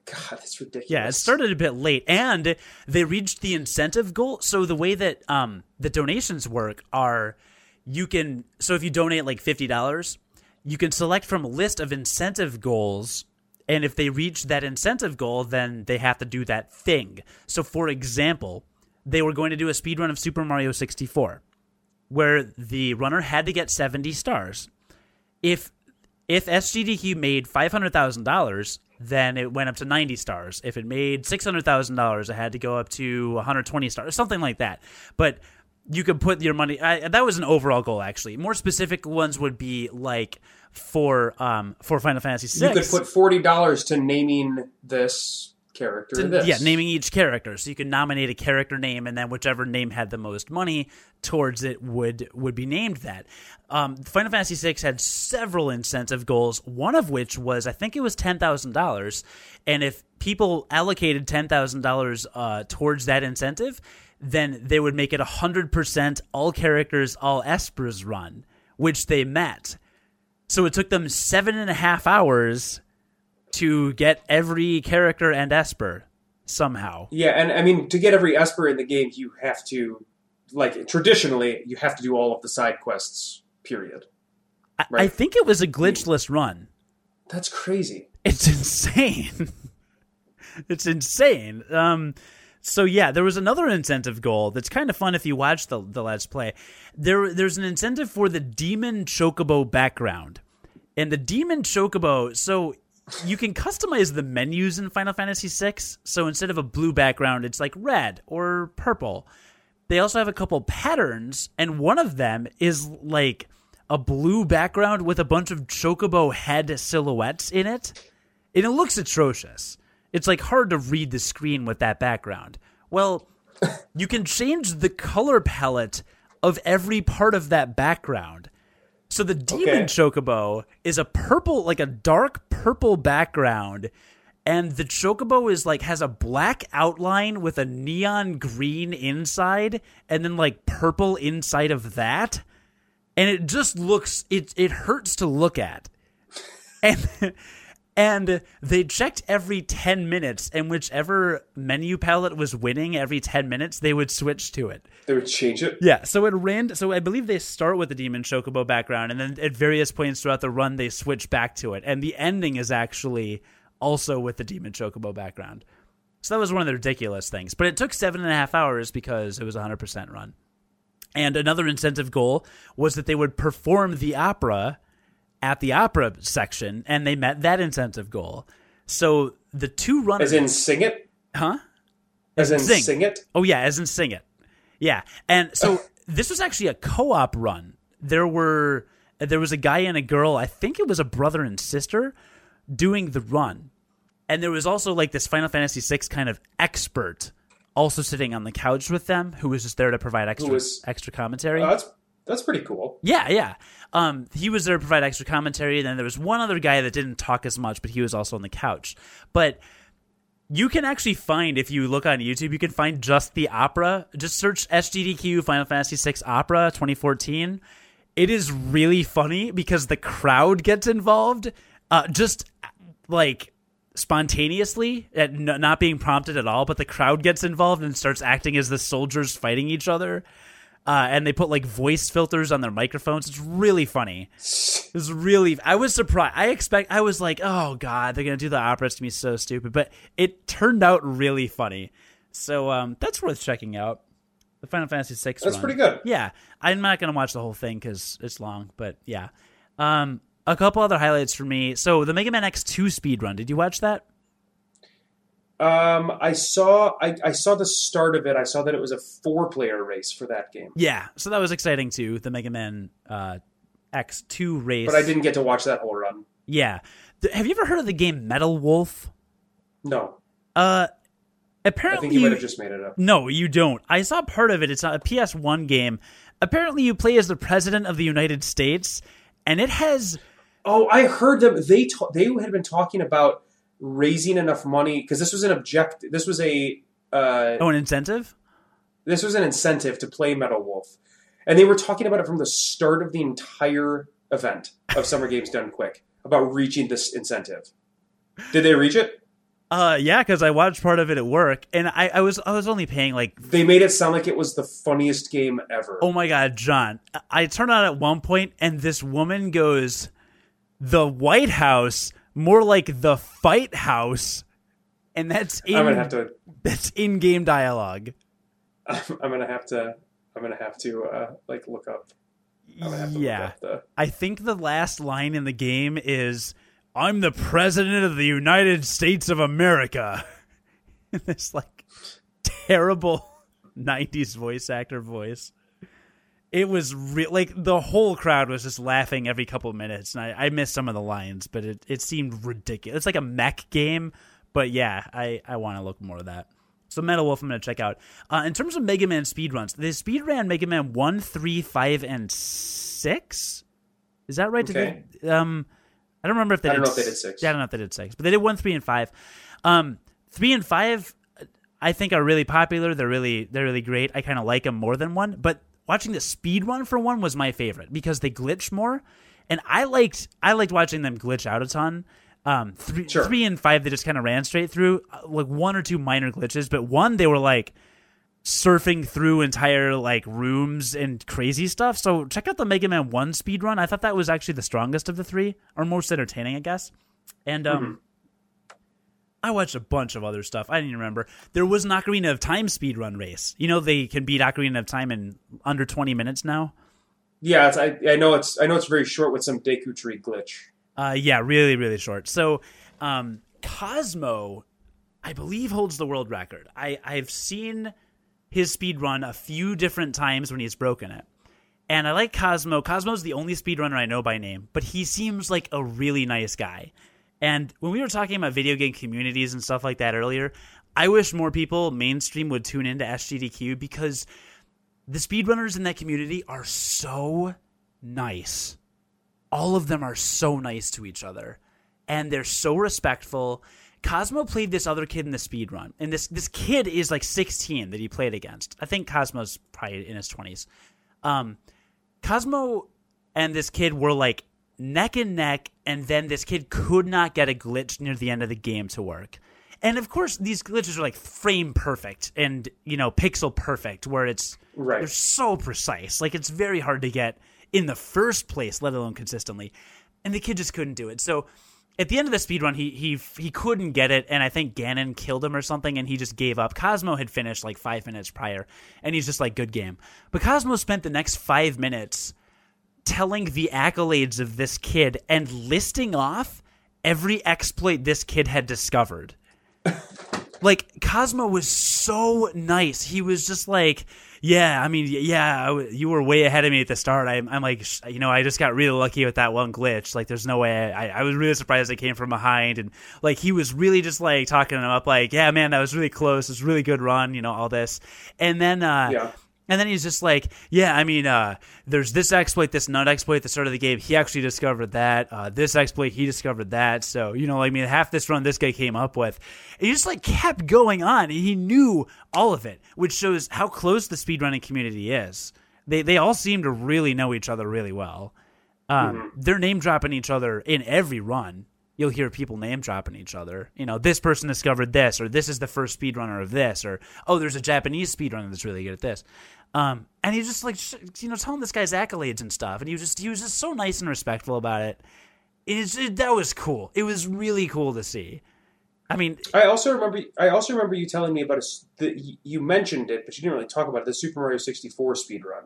God, that's ridiculous. Yeah, it started a bit late, and they reached the incentive goal. So the way that um, the donations work are, you can so if you donate like fifty dollars, you can select from a list of incentive goals, and if they reach that incentive goal, then they have to do that thing. So for example, they were going to do a speedrun of Super Mario sixty-four, where the runner had to get seventy stars. If if S G D Q made five hundred thousand dollars. Then it went up to ninety stars. If it made six hundred thousand dollars, it had to go up to one hundred twenty stars, something like that. But you could put your money... I, that was an overall goal, actually. More specific ones would be, like, for um, for Final Fantasy six. You could put forty dollars to naming this character to, this. Yeah, naming each character. So you could nominate a character name, and then whichever name had the most money towards it would, would be named that. Um, Final Fantasy six had several incentive goals, one of which was, I think it was ten thousand dollars, and if people allocated ten thousand dollars uh, towards that incentive, then they would make it one hundred percent all characters, all espers run, which they met. So it took them seven and a half hours to get every character and Esper somehow. Yeah, and I mean, to get every Esper in the game, you have to, like, traditionally, you have to do all of the side quests, period. Right? I, I think it was a glitchless run. That's crazy. It's insane. It's insane. Um, so, yeah, there was another incentive goal that's kind of fun if you watch the, the Let's Play. There, There's an incentive for the Demon Chocobo background. And the Demon Chocobo, so... You can customize the menus in Final Fantasy six, so instead of a blue background, it's like red or purple. They also have a couple patterns, and one of them is like a blue background with a bunch of Chocobo head silhouettes in it, and it looks atrocious. It's like hard to read the screen with that background. Well, you can change the color palette of every part of that background. So the Demon okay. Chocobo is a purple, like a dark purple background, and the Chocobo is like has a black outline with a neon green inside, and then like purple inside of that, and it just looks it it hurts to look at, and And they checked every ten minutes, and whichever menu palette was winning every ten minutes, they would switch to it. They would change it? Yeah. So it ran. So I believe they start with the Demon Chocobo background, and then at various points throughout the run, they switch back to it. And the ending is actually also with the Demon Chocobo background. So that was one of the ridiculous things. But it took seven and a half hours because it was a one hundred percent run. And another incentive goal was that they would perform the opera at the opera section, and they met that incentive goal. So the two runners... As in sing it? Huh? As, as in sing. sing it? Oh, yeah, as in sing it. Yeah. And so this was actually a co-op run. There were there was a guy and a girl, I think it was a brother and sister, doing the run. And there was also like this Final Fantasy six kind of expert also sitting on the couch with them, who was just there to provide extra was, extra commentary. Uh, that's, that's pretty cool. Yeah, yeah. Um, he was there to provide extra commentary. And then there was one other guy that didn't talk as much, but he was also on the couch. But you can actually find, if you look on YouTube, you can find just the opera. Just search S G D Q Final Fantasy six Opera twenty fourteen. It is really funny because the crowd gets involved uh, just like... spontaneously, at n- not being prompted at all, but the crowd gets involved and starts acting as the soldiers fighting each other. Uh, and they put like voice filters on their microphones. It's really funny. It's really, I was surprised. I expect, I was like, oh God, they're going to do the opera. It's going to be so stupid, but it turned out really funny. So um, that's worth checking out. The Final Fantasy six That's run. Pretty good. Yeah. I'm not going to watch the whole thing because it's long, but yeah. Um, A couple other highlights for me. So the Mega Man X two speedrun. Did you watch that? Um, I saw I, I saw the start of it. I saw that it was a four-player race for that game. Yeah, so that was exciting too, the Mega Man uh, X two race. But I didn't get to watch that whole run. Yeah. Have you ever heard of the game Metal Wolf? No. Uh, apparently I think you might have just made it up. No, you don't. I saw part of it. It's a P S one game. Apparently you play as the President of the United States, and it has... Oh, I heard them. They t- they had been talking about raising enough money because this was an object. This was a uh, oh, an incentive. This was an incentive to play Metal Wolf, and they were talking about it from the start of the entire event of Summer Games Done Quick about reaching this incentive. Did they reach it? Uh, yeah, because I watched part of it at work, and I, I was I was only paying like. They made it sound like it was the funniest game ever. Oh my God, John! I turned on at one point, and this woman goes. The White House, more like the Fight House, and that's in, I'm gonna have to, that's in-game dialogue. I'm, I'm gonna have to. I'm gonna have to uh, like look up. I'm have to yeah, look up the... I think the last line in the game is, "I'm the President of the United States of America." In this like terrible nineties voice actor voice. It was re- like the whole crowd was just laughing every couple of minutes, and I, I missed some of the lines, but it, it seemed ridiculous. It's like a mech game, but yeah, I, I want to look more of that. So Metal Wolf I'm going to check out. Uh, in terms of Mega Man speedruns, they speedran Mega Man one, three, five, and six? Is that right? Okay. Did they, um, I don't remember if they I did I don't know if they did six. Yeah, I don't know if they did six, but they did one, three, and five. Um, three and five, I think, are really popular. They're really, they're really great. I kind of like them more than one, but... Watching the speed run for one was my favorite because they glitch more, and I liked I liked watching them glitch out a ton. Um, three, sure. three and five they just kind of ran straight through, like one or two minor glitches, but one they were like surfing through entire like rooms and crazy stuff. So check out the Mega Man one speed run. I thought that was actually the strongest of the three, or most entertaining, I guess. And um, mm-hmm. I watched a bunch of other stuff. I didn't even remember. There was an Ocarina of Time speedrun race. You know they can beat Ocarina of Time in under twenty minutes now? Yeah, it's, I, I know it's I know it's very short with some Deku Tree glitch. Uh, yeah, really, really short. So um, Cosmo, I believe, holds the world record. I, I've seen his speedrun a few different times when he's broken it. And I like Cosmo. Cosmo's the only speedrunner I know by name, but he seems like a really nice guy. And when we were talking about video game communities and stuff like that earlier, I wish more people mainstream would tune into S G D Q because the speedrunners in that community are so nice. All of them are so nice to each other. And they're so respectful. Cosmo played this other kid in the speedrun. And this, this kid is like sixteen that he played against. I think Cosmo's probably in his twenties. Um, Cosmo and this kid were like neck and neck, and then this kid could not get a glitch near the end of the game to work. And, of course, these glitches are, like, frame perfect and, you know, pixel perfect, where it's right. They're so precise. Like, it's very hard to get in the first place, let alone consistently. And the kid just couldn't do it. So at the end of the speedrun, he he he couldn't get it, and I think Ganon killed him or something, and he just gave up. Cosmo had finished, like, five minutes prior, and he's just like, good game. But Cosmo spent the next five minutes telling the accolades of this kid and listing off every exploit this kid had discovered. Like, Cosmo was so nice. He was just like, yeah, I mean, yeah, I w- you were way ahead of me at the start. I'm, I'm like, sh- you know, I just got really lucky with that one glitch. Like, there's no way. I, I, I was really surprised I came from behind. And, like, he was really just, like, talking him up, like, yeah, man, that was really close. It's a really good run, you know, all this. And then uh, yeah. and then he's just like, yeah, I mean, uh, there's this exploit, this nut exploit at the start of the game. He actually discovered that. Uh, this exploit, he discovered that. So, you know, I mean, half this run this guy came up with. And he just, like, kept going on. And he knew all of it, which shows how close the speedrunning community is. They they all seem to really know each other really well. Um, mm-hmm. They're name-dropping each other in every run. You'll hear people name-dropping each other. You know, this person discovered this, or this is the first speedrunner of this, or, oh, there's a Japanese speedrunner that's really good at this. Um, and he just, like, you know, telling this guy's accolades and stuff. And he was just, he was just so nice and respectful about it. It is, it, that was cool. It was really cool to see. I mean, I also remember, I also remember you telling me about a, the, you mentioned it, but you didn't really talk about it, the Super Mario sixty-four speedrun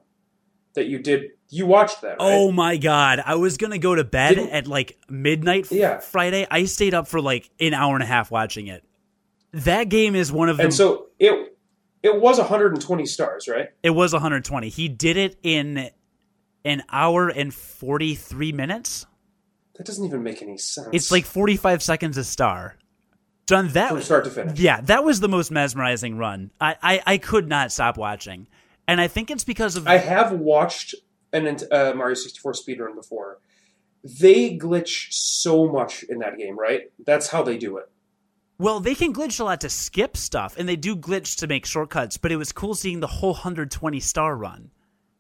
that you did. You watched that, right? Oh my God. I was going to go to bed didn't, at like midnight yeah. Friday. I stayed up for like an hour and a half watching it. That game is one of the, and so it, It was one hundred twenty stars, right? It was one hundred twenty. He did it in an hour and forty-three minutes. That doesn't even make any sense. It's like forty-five seconds a star. John, that From was, start to finish. Yeah, that was the most mesmerizing run. I, I, I could not stop watching. And I think it's because of... I have watched an uh, Mario sixty-four speedrun before. They glitch so much in that game, right? That's how they do it. Well, they can glitch a lot to skip stuff, and they do glitch to make shortcuts, but it was cool seeing the whole one hundred twenty star run.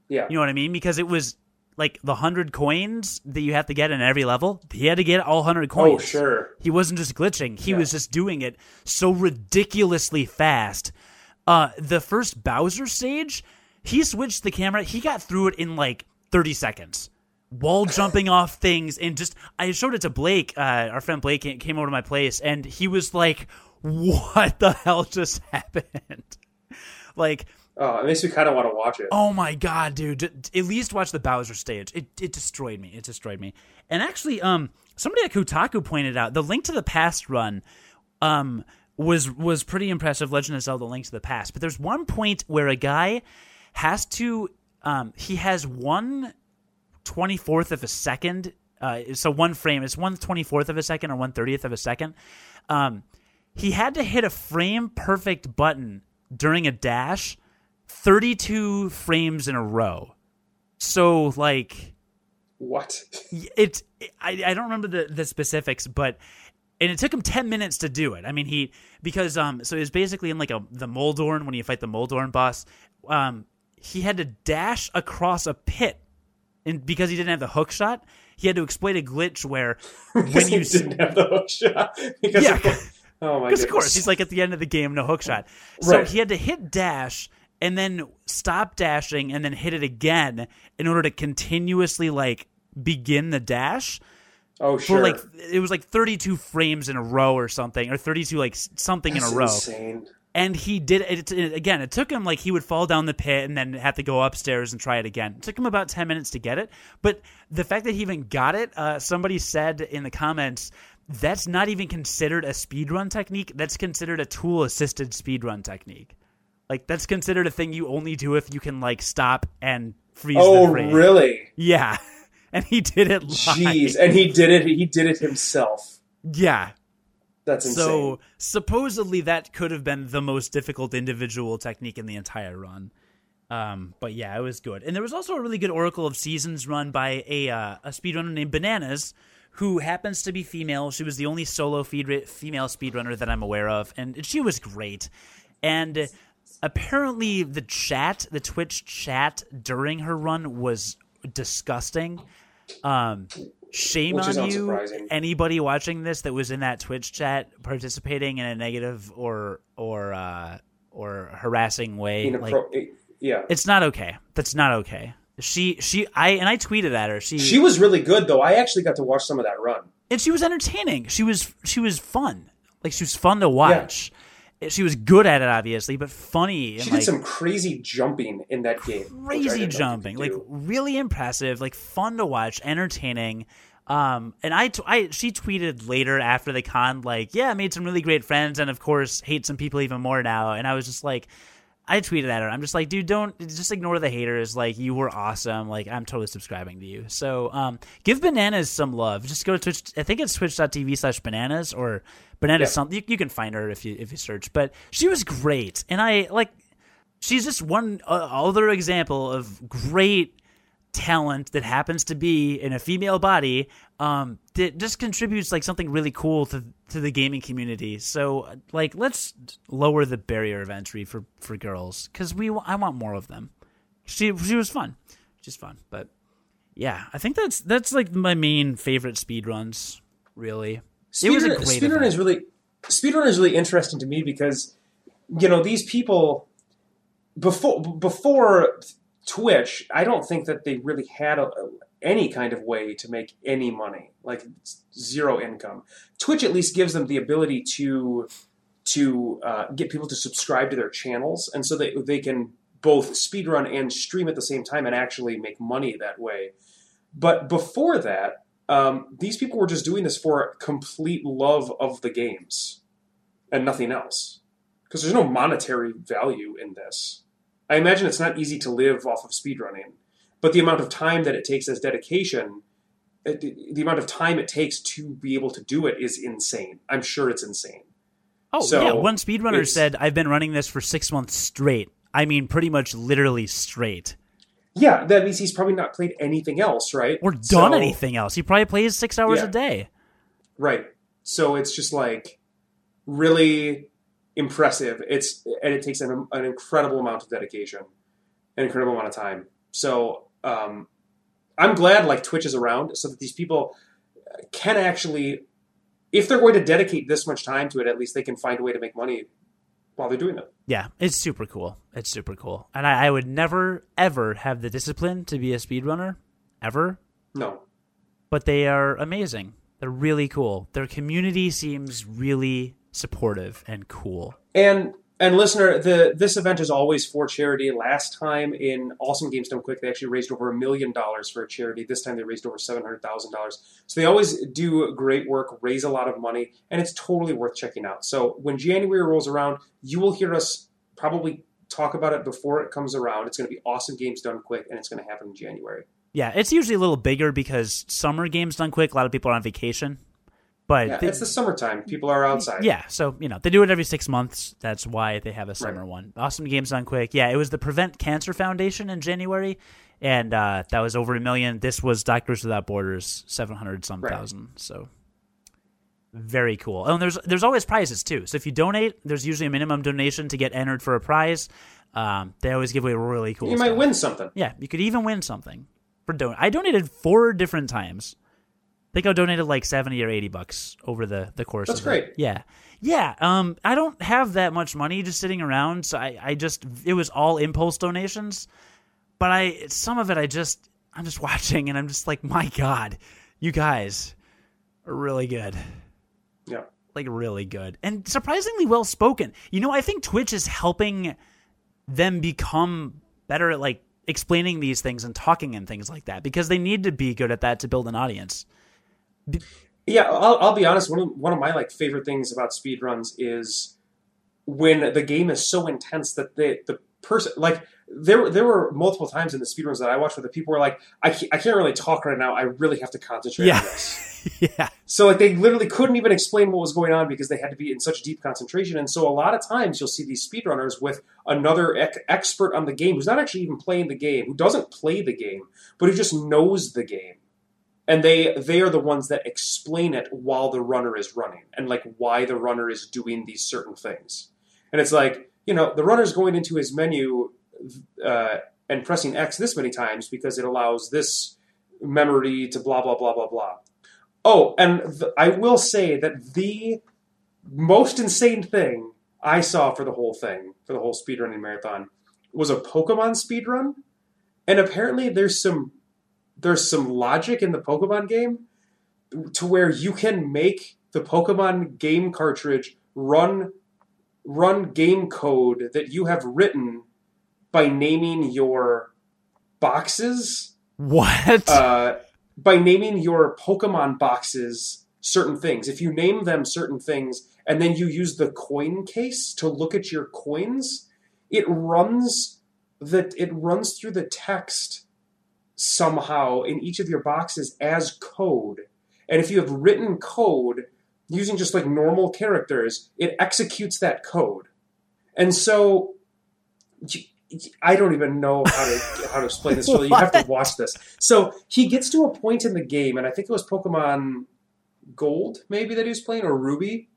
Yeah. You know what I mean? Because it was, like, the one hundred coins that you have to get in every level, he had to get all one hundred coins. Oh, sure. He wasn't just glitching. He yeah. was just doing it so ridiculously fast. Uh, the first Bowser stage, he switched the camera. He got through it in, like, thirty seconds. Wall jumping off things, and just I showed it to Blake. Uh, our friend Blake came over to my place, and he was like, "What the hell just happened?" Like, oh, it makes me kind of want to watch it. Oh my God, dude! At least watch the Bowser stage. It it destroyed me. It destroyed me. And actually, um, somebody at Kotaku pointed out the Link to the Past run, um, was was pretty impressive. Legend of Zelda: Link to the Past. But there's one point where a guy has to, um, he has one. twenty-fourth of a second, uh, so one frame, it's one twenty-fourth of a second or one thirtieth of a second. Um, he had to hit a frame perfect button during a dash thirty-two frames in a row. So, like... What? It's, it, I, I don't remember the, the specifics, but... And it took him ten minutes to do it. I mean, he... Because, um, so he was basically in, like, a the Moldorn, when you fight the Moldorn boss. Um, he had to dash across a pit. And because he didn't have the hook shot, he had to exploit a glitch where when he you didn't have the hook shot. Because yeah, of, oh my goodness. Of course, he's like at the end of the game, no hook shot. So right. He had to hit dash and then stop dashing and then hit it again in order to continuously like begin the dash. Oh sure. For like it was like thirty-two frames in a row or something, or thirty-two like something That's in a row. Insane. And he did it, it again. It took him like he would fall down the pit and then have to go upstairs and try it again. It took him about ten minutes to get it. But the fact that he even got it, uh, somebody said in the comments, that's not even considered a speedrun technique. That's considered a tool-assisted speedrun technique. Like that's considered a thing you only do if you can like stop and freeze. Oh, the frame. Really? Yeah. And he did it. Live. Jeez, and he did it. He did it himself. Yeah. That's insane. So supposedly that could have been the most difficult individual technique in the entire run. Um, but yeah, it was good. And there was also a really good Oracle of Seasons run by a uh, a speedrunner named Bananas, who happens to be female. She was the only solo feed- female speedrunner that I'm aware of, and she was great. And apparently the chat, the Twitch chat during her run was disgusting. Um, Shame on you, anybody watching this that was in that Twitch chat participating in a negative or or uh, or harassing way. Like, pro- yeah, it's not okay. That's not okay. She she I and I tweeted at her. She she was really good though. I actually got to watch some of that run, and she was entertaining. She was she was fun. Like she was fun to watch. Yeah. She was good at it, obviously, but funny. And she did like, some crazy jumping in that crazy game. Crazy jumping. Like, really impressive. Like, fun to watch. Entertaining. Um, and I, t- I, she tweeted later after the con, like, yeah, I made some really great friends and, of course, hate some people even more now. And I was just like, I tweeted at her. I'm just like, dude, don't, just ignore the haters. Like, you were awesome. Like, I'm totally subscribing to you. So um, give Bananas some love. Just go to Twitch. I think it's twitch.tv slash bananas or Bananas yeah. something. You, you can find her if you if you search. But she was great. And I, like, she's just one uh, other example of great talent that happens to be in a female body um, that just contributes, like, something really cool to to the gaming community. So, like, let's lower the barrier of entry for, for girls because we I want more of them. She she was fun. She's fun. But, yeah, I think that's, that's like, my main favorite speedruns, really. Speed it was a great speedrun is really Speedrun is really interesting to me because, you know, these people, before before Twitch, I don't think that they really had a, a any kind of way to make any money, like zero income. Twitch at least gives them the ability to to uh, get people to subscribe to their channels, and so they they can both speedrun and stream at the same time and actually make money that way. But before that, um, these people were just doing this for complete love of the games and nothing else, because there's no monetary value in this. I imagine it's not easy to live off of speedrunning. But the amount of time that it takes as dedication, the amount of time it takes to be able to do it is insane. I'm sure it's insane. Oh, so yeah. One speedrunner said, I've been running this for six months straight. I mean, pretty much literally straight. Yeah, that means he's probably not played anything else, right? Or done so, anything else. He probably plays six hours yeah. a day. Right. So it's just like really impressive. It's and it takes an, an incredible amount of dedication, an incredible amount of time. So Um, I'm glad like Twitch is around so that these people can actually, if they're going to dedicate this much time to it, at least they can find a way to make money while they're doing it. Yeah, it's super cool. It's super cool. And I, I would never, ever have the discipline to be a speedrunner, ever. No. But they are amazing. They're really cool. Their community seems really supportive and cool. And... And listener, the this event is always for charity. Last time in Awesome Games Done Quick, they actually raised over a million dollars for a charity. This time they raised over seven hundred thousand dollars. So they always do great work, raise a lot of money, and it's totally worth checking out. So when January rolls around, you will hear us probably talk about it before it comes around. It's going to be Awesome Games Done Quick, and it's going to happen in January. Yeah, it's usually a little bigger because Summer Games Done Quick, a lot of people are on vacation. But yeah, they, it's the summertime. People are outside. Yeah, so you know they do it every six months. That's why they have a summer right. one. Awesome Games Done Quick. Yeah, it was the Prevent Cancer Foundation in January, and uh, that was over a million. This was Doctors Without Borders, seven hundred some right. thousand. So very cool. And there's there's always prizes too. So if you donate, there's usually a minimum donation to get entered for a prize. Um, they always give away really cool. You stuff. might win something. Yeah, you could even win something for don. I donated four different times. I think I donated like seventy or eighty bucks over the, the course. That's of great. It. Yeah. Yeah. Um, I don't have that much money just sitting around. So I, I just, it was all impulse donations, but I, some of it, I just, I'm just watching and I'm just like, my God, you guys are really good. Yeah. Like really good and surprisingly well spoken. You know, I think Twitch is helping them become better at like explaining these things and talking and things like that because they need to be good at that to build an audience. Yeah, I'll, I'll be honest. One of, one of my like favorite things about speedruns is when the game is so intense that the the person like there there were multiple times in the speedruns that I watched where the people were like, I can't, I can't really talk right now. I really have to concentrate yeah. on this. yeah. So like they literally couldn't even explain what was going on because they had to be in such deep concentration. And so a lot of times you'll see these speedrunners with another ec- expert on the game who's not actually even playing the game, who doesn't play the game, but who just knows the game. And they they are the ones that explain it while the runner is running and, like, why the runner is doing these certain things. And it's like, you know, the runner's going into his menu uh, and pressing X this many times because it allows this memory to blah, blah, blah, blah, blah. Oh, and th- I will say that the most insane thing I saw for the whole thing, for the whole speedrunning marathon, was a Pokemon speedrun. And apparently there's some there's some logic in the Pokemon game to where you can make the Pokemon game cartridge run run game code that you have written by naming your boxes. What? Uh, by naming your Pokemon boxes certain things. If you name them certain things and then you use the coin case to look at your coins, it runs that it runs through the text somehow in each of your boxes as code. And if you have written code using just like normal characters, it executes that code. And so I don't even know how to how to explain this. Really, you have to watch this. So he gets to a point in the game, and I think it was Pokemon Gold, maybe, that he was playing, or Ruby.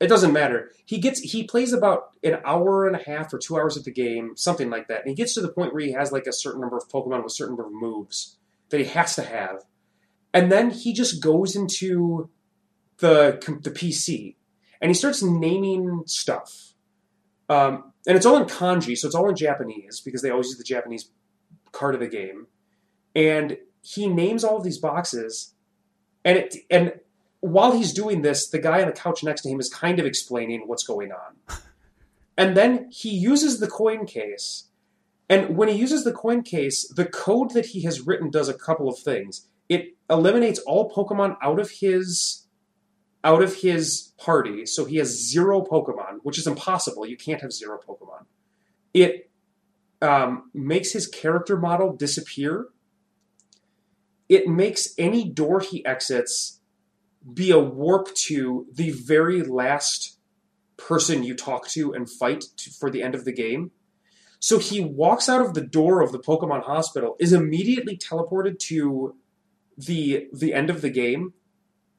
It doesn't matter. He gets he plays about an hour and a half or two hours of the game, something like that. And he gets to the point where he has like a certain number of Pokemon with a certain number of moves that he has to have. And then he just goes into the the P C and he starts naming stuff. Um, and it's all in kanji, so it's all in Japanese because they always use the Japanese card of the game. And he names all of these boxes, and it and while he's doing this, the guy on the couch next to him is kind of explaining what's going on. And then he uses the coin case. And when he uses the coin case, the code that he has written does a couple of things. It eliminates all Pokemon out of his out of his party, so he has zero Pokemon, which is impossible. You can't have zero Pokemon. It um, makes his character model disappear. It makes any door he exits be a warp to the very last person you talk to and fight to, for the end of the game. So he walks out of the door of the Pokemon hospital, is immediately teleported to the the end of the game,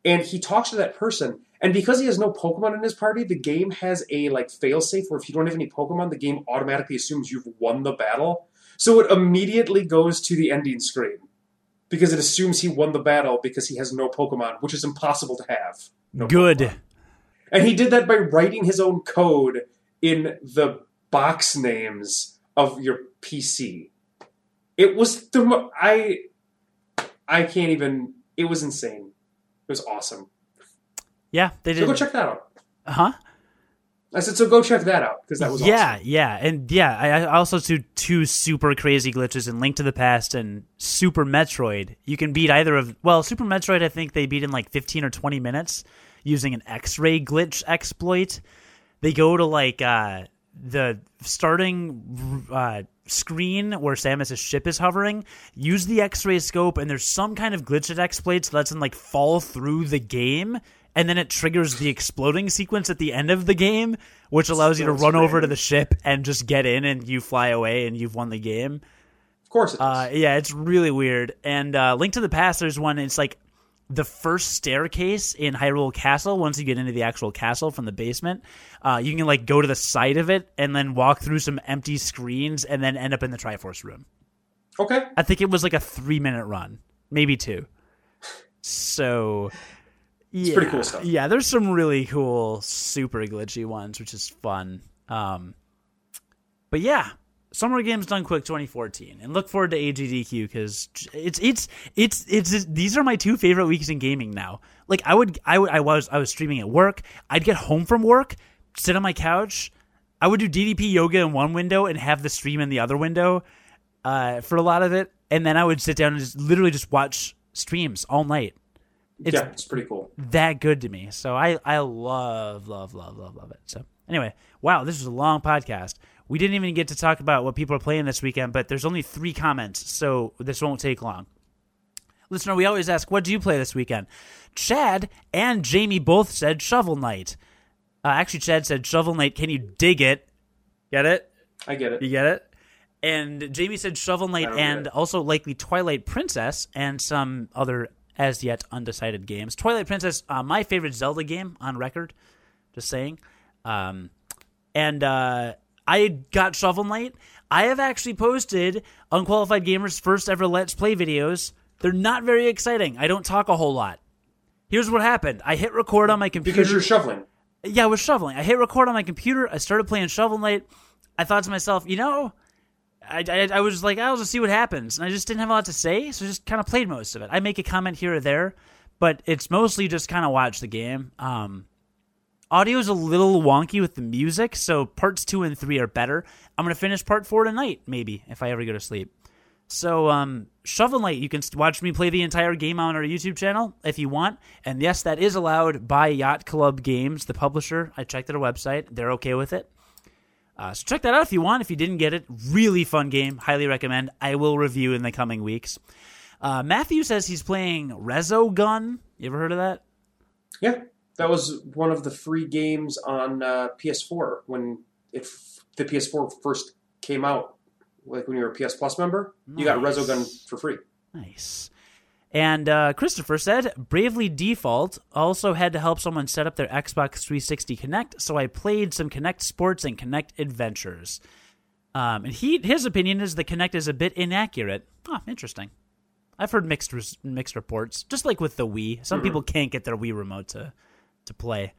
and he talks to that person. And because he has no Pokemon in his party, the game has a like failsafe where if you don't have any Pokemon, the game automatically assumes you've won the battle. So it immediately goes to the ending screen, because it assumes he won the battle because he has no Pokemon, which is impossible to have. No Good. Pokemon. And he did that by writing his own code in the box names of your P C. It was... the mo- I I can't even... It was insane. It was awesome. Yeah, they did. So go check that out. Uh-huh. I said, so go check that out, because that was yeah, awesome. Yeah, yeah. And yeah, I, I also see two super crazy glitches in Link to the Past and Super Metroid. You can beat either of... Well, Super Metroid, I think they beat in like fifteen or twenty minutes using an X-ray glitch exploit. They go to like uh, the starting uh, screen where Samus's ship is hovering, use the X-ray scope, and there's some kind of glitch at exploit that lets them like fall through the game. And then it triggers the exploding sequence at the end of the game, which allows so you to run strange. over to the ship and just get in, and you fly away and you've won the game. Of course it is. Uh, yeah, it's really weird. And uh, Link to the Past, there's one, it's like the first staircase in Hyrule Castle. Once you get into the actual castle from the basement, uh, you can like go to the side of it and then walk through some empty screens and then end up in the Triforce room. Okay. I think it was like a three-minute run, maybe two. So... Yeah, it's pretty cool stuff. Yeah, there's some really cool, super glitchy ones, which is fun. Um, but yeah, Summer Games Done Quick twenty fourteen, and look forward to A G D Q because it's it's it's it's, it's these are my two favorite weeks in gaming now. Like I would I would I was I was streaming at work. I'd get home from work, sit on my couch. I would do D D P yoga in one window and have the stream in the other window uh, for a lot of it, and then I would sit down and just literally just watch streams all night. It's yeah, it's pretty cool. That good to me. So I, I love, love, love, love, love it. So anyway, wow, this was a long podcast. We didn't even get to talk about what people are playing this weekend, but there's only three comments, so this won't take long. Listener, we always ask, what do you play this weekend? Chad and Jamie both said Shovel Knight. Uh, actually, Chad said Shovel Knight, can you dig it? Get it? I get it. You get it? And Jamie said Shovel Knight and also likely Twilight Princess and some other as yet undecided games. Twilight Princess, uh, my favorite Zelda game on record, just saying. Um, and uh, I got Shovel Knight. I have actually posted Unqualified Gamer's first ever Let's Play videos. They're not very exciting. I don't talk a whole lot. Here's what happened. I hit record on my computer. Because you're shoveling. Yeah, I was shoveling. I hit record on my computer. I started playing Shovel Knight. I thought to myself, you know, I, I, I was like, I'll just see what happens. And I just didn't have a lot to say, so I just kind of played most of it. I make a comment here or there, but it's mostly just kind of watch the game. Um, audio is a little wonky with the music, so parts two and three are better. I'm going to finish part four tonight, maybe, if I ever go to sleep. So, um, Shovel Knight, you can watch me play the entire game on our YouTube channel if you want. And yes, that is allowed by Yacht Club Games, the publisher. I checked their website. They're okay with it. Uh, so check that out if you want. If you didn't get it, really fun game. Highly recommend. I will review in the coming weeks. Uh, Matthew says he's playing Resogun. You ever heard of that? Yeah. That was one of the free games on uh, P S four when it f- the P S four first came out. Like when you were a P S Plus member, nice. You got Resogun for free. Nice. And uh, Christopher said, Bravely Default also had to help someone set up their Xbox three sixty Connect, so I played some Connect Sports and Connect Adventures. Um, and he his opinion is the Connect is a bit inaccurate. Oh, interesting. I've heard mixed res- mixed reports, just like with the Wii. Some mm-hmm. people can't get their Wii remote to, to play.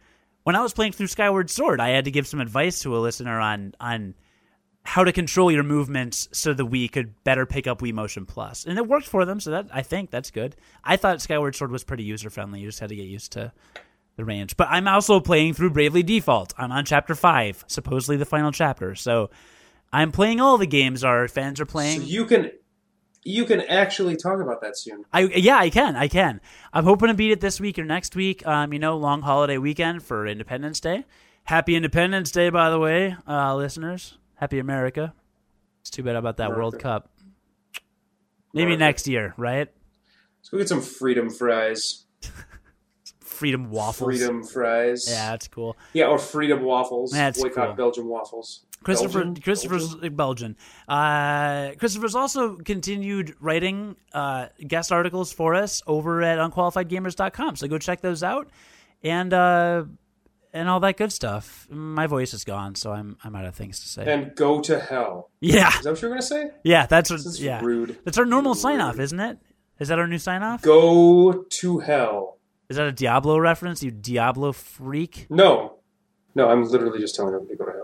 When I was playing through Skyward Sword, I had to give some advice to a listener on on... how to control your movements so the Wii could better pick up Wii Motion Plus. And it worked for them, so that I think that's good. I thought Skyward Sword was pretty user-friendly. You just had to get used to the range. But I'm also playing through Bravely Default. I'm on Chapter five, supposedly the final chapter. So I'm playing all the games our fans are playing. So you can you can actually talk about that soon. I Yeah, I can. I can. I'm hoping to beat it this week or next week. Um, you know, long holiday weekend for Independence Day. Happy Independence Day, by the way, uh, listeners. Happy America. It's too bad about that America. World Cup. Maybe America. Next year, right? Let's go get some freedom fries. Freedom waffles. Freedom fries. Yeah, that's cool. Yeah, or freedom waffles. That's Boycott cool. Belgian waffles. Christopher, Belgian? Christopher's Belgian. Belgian. Uh, Christopher's also continued writing uh, guest articles for us over at unqualified gamers dot com. So go check those out. And... Uh, And all that good stuff. My voice is gone, so I'm I'm out of things to say. And go to hell. Yeah. Is that what you're going to say? Yeah, that's what, this is yeah. rude. That's our normal rude. sign-off, isn't it? Is that our new sign-off? Go to hell. Is that a Diablo reference, you Diablo freak? No. No, I'm literally just telling everybody to go to hell.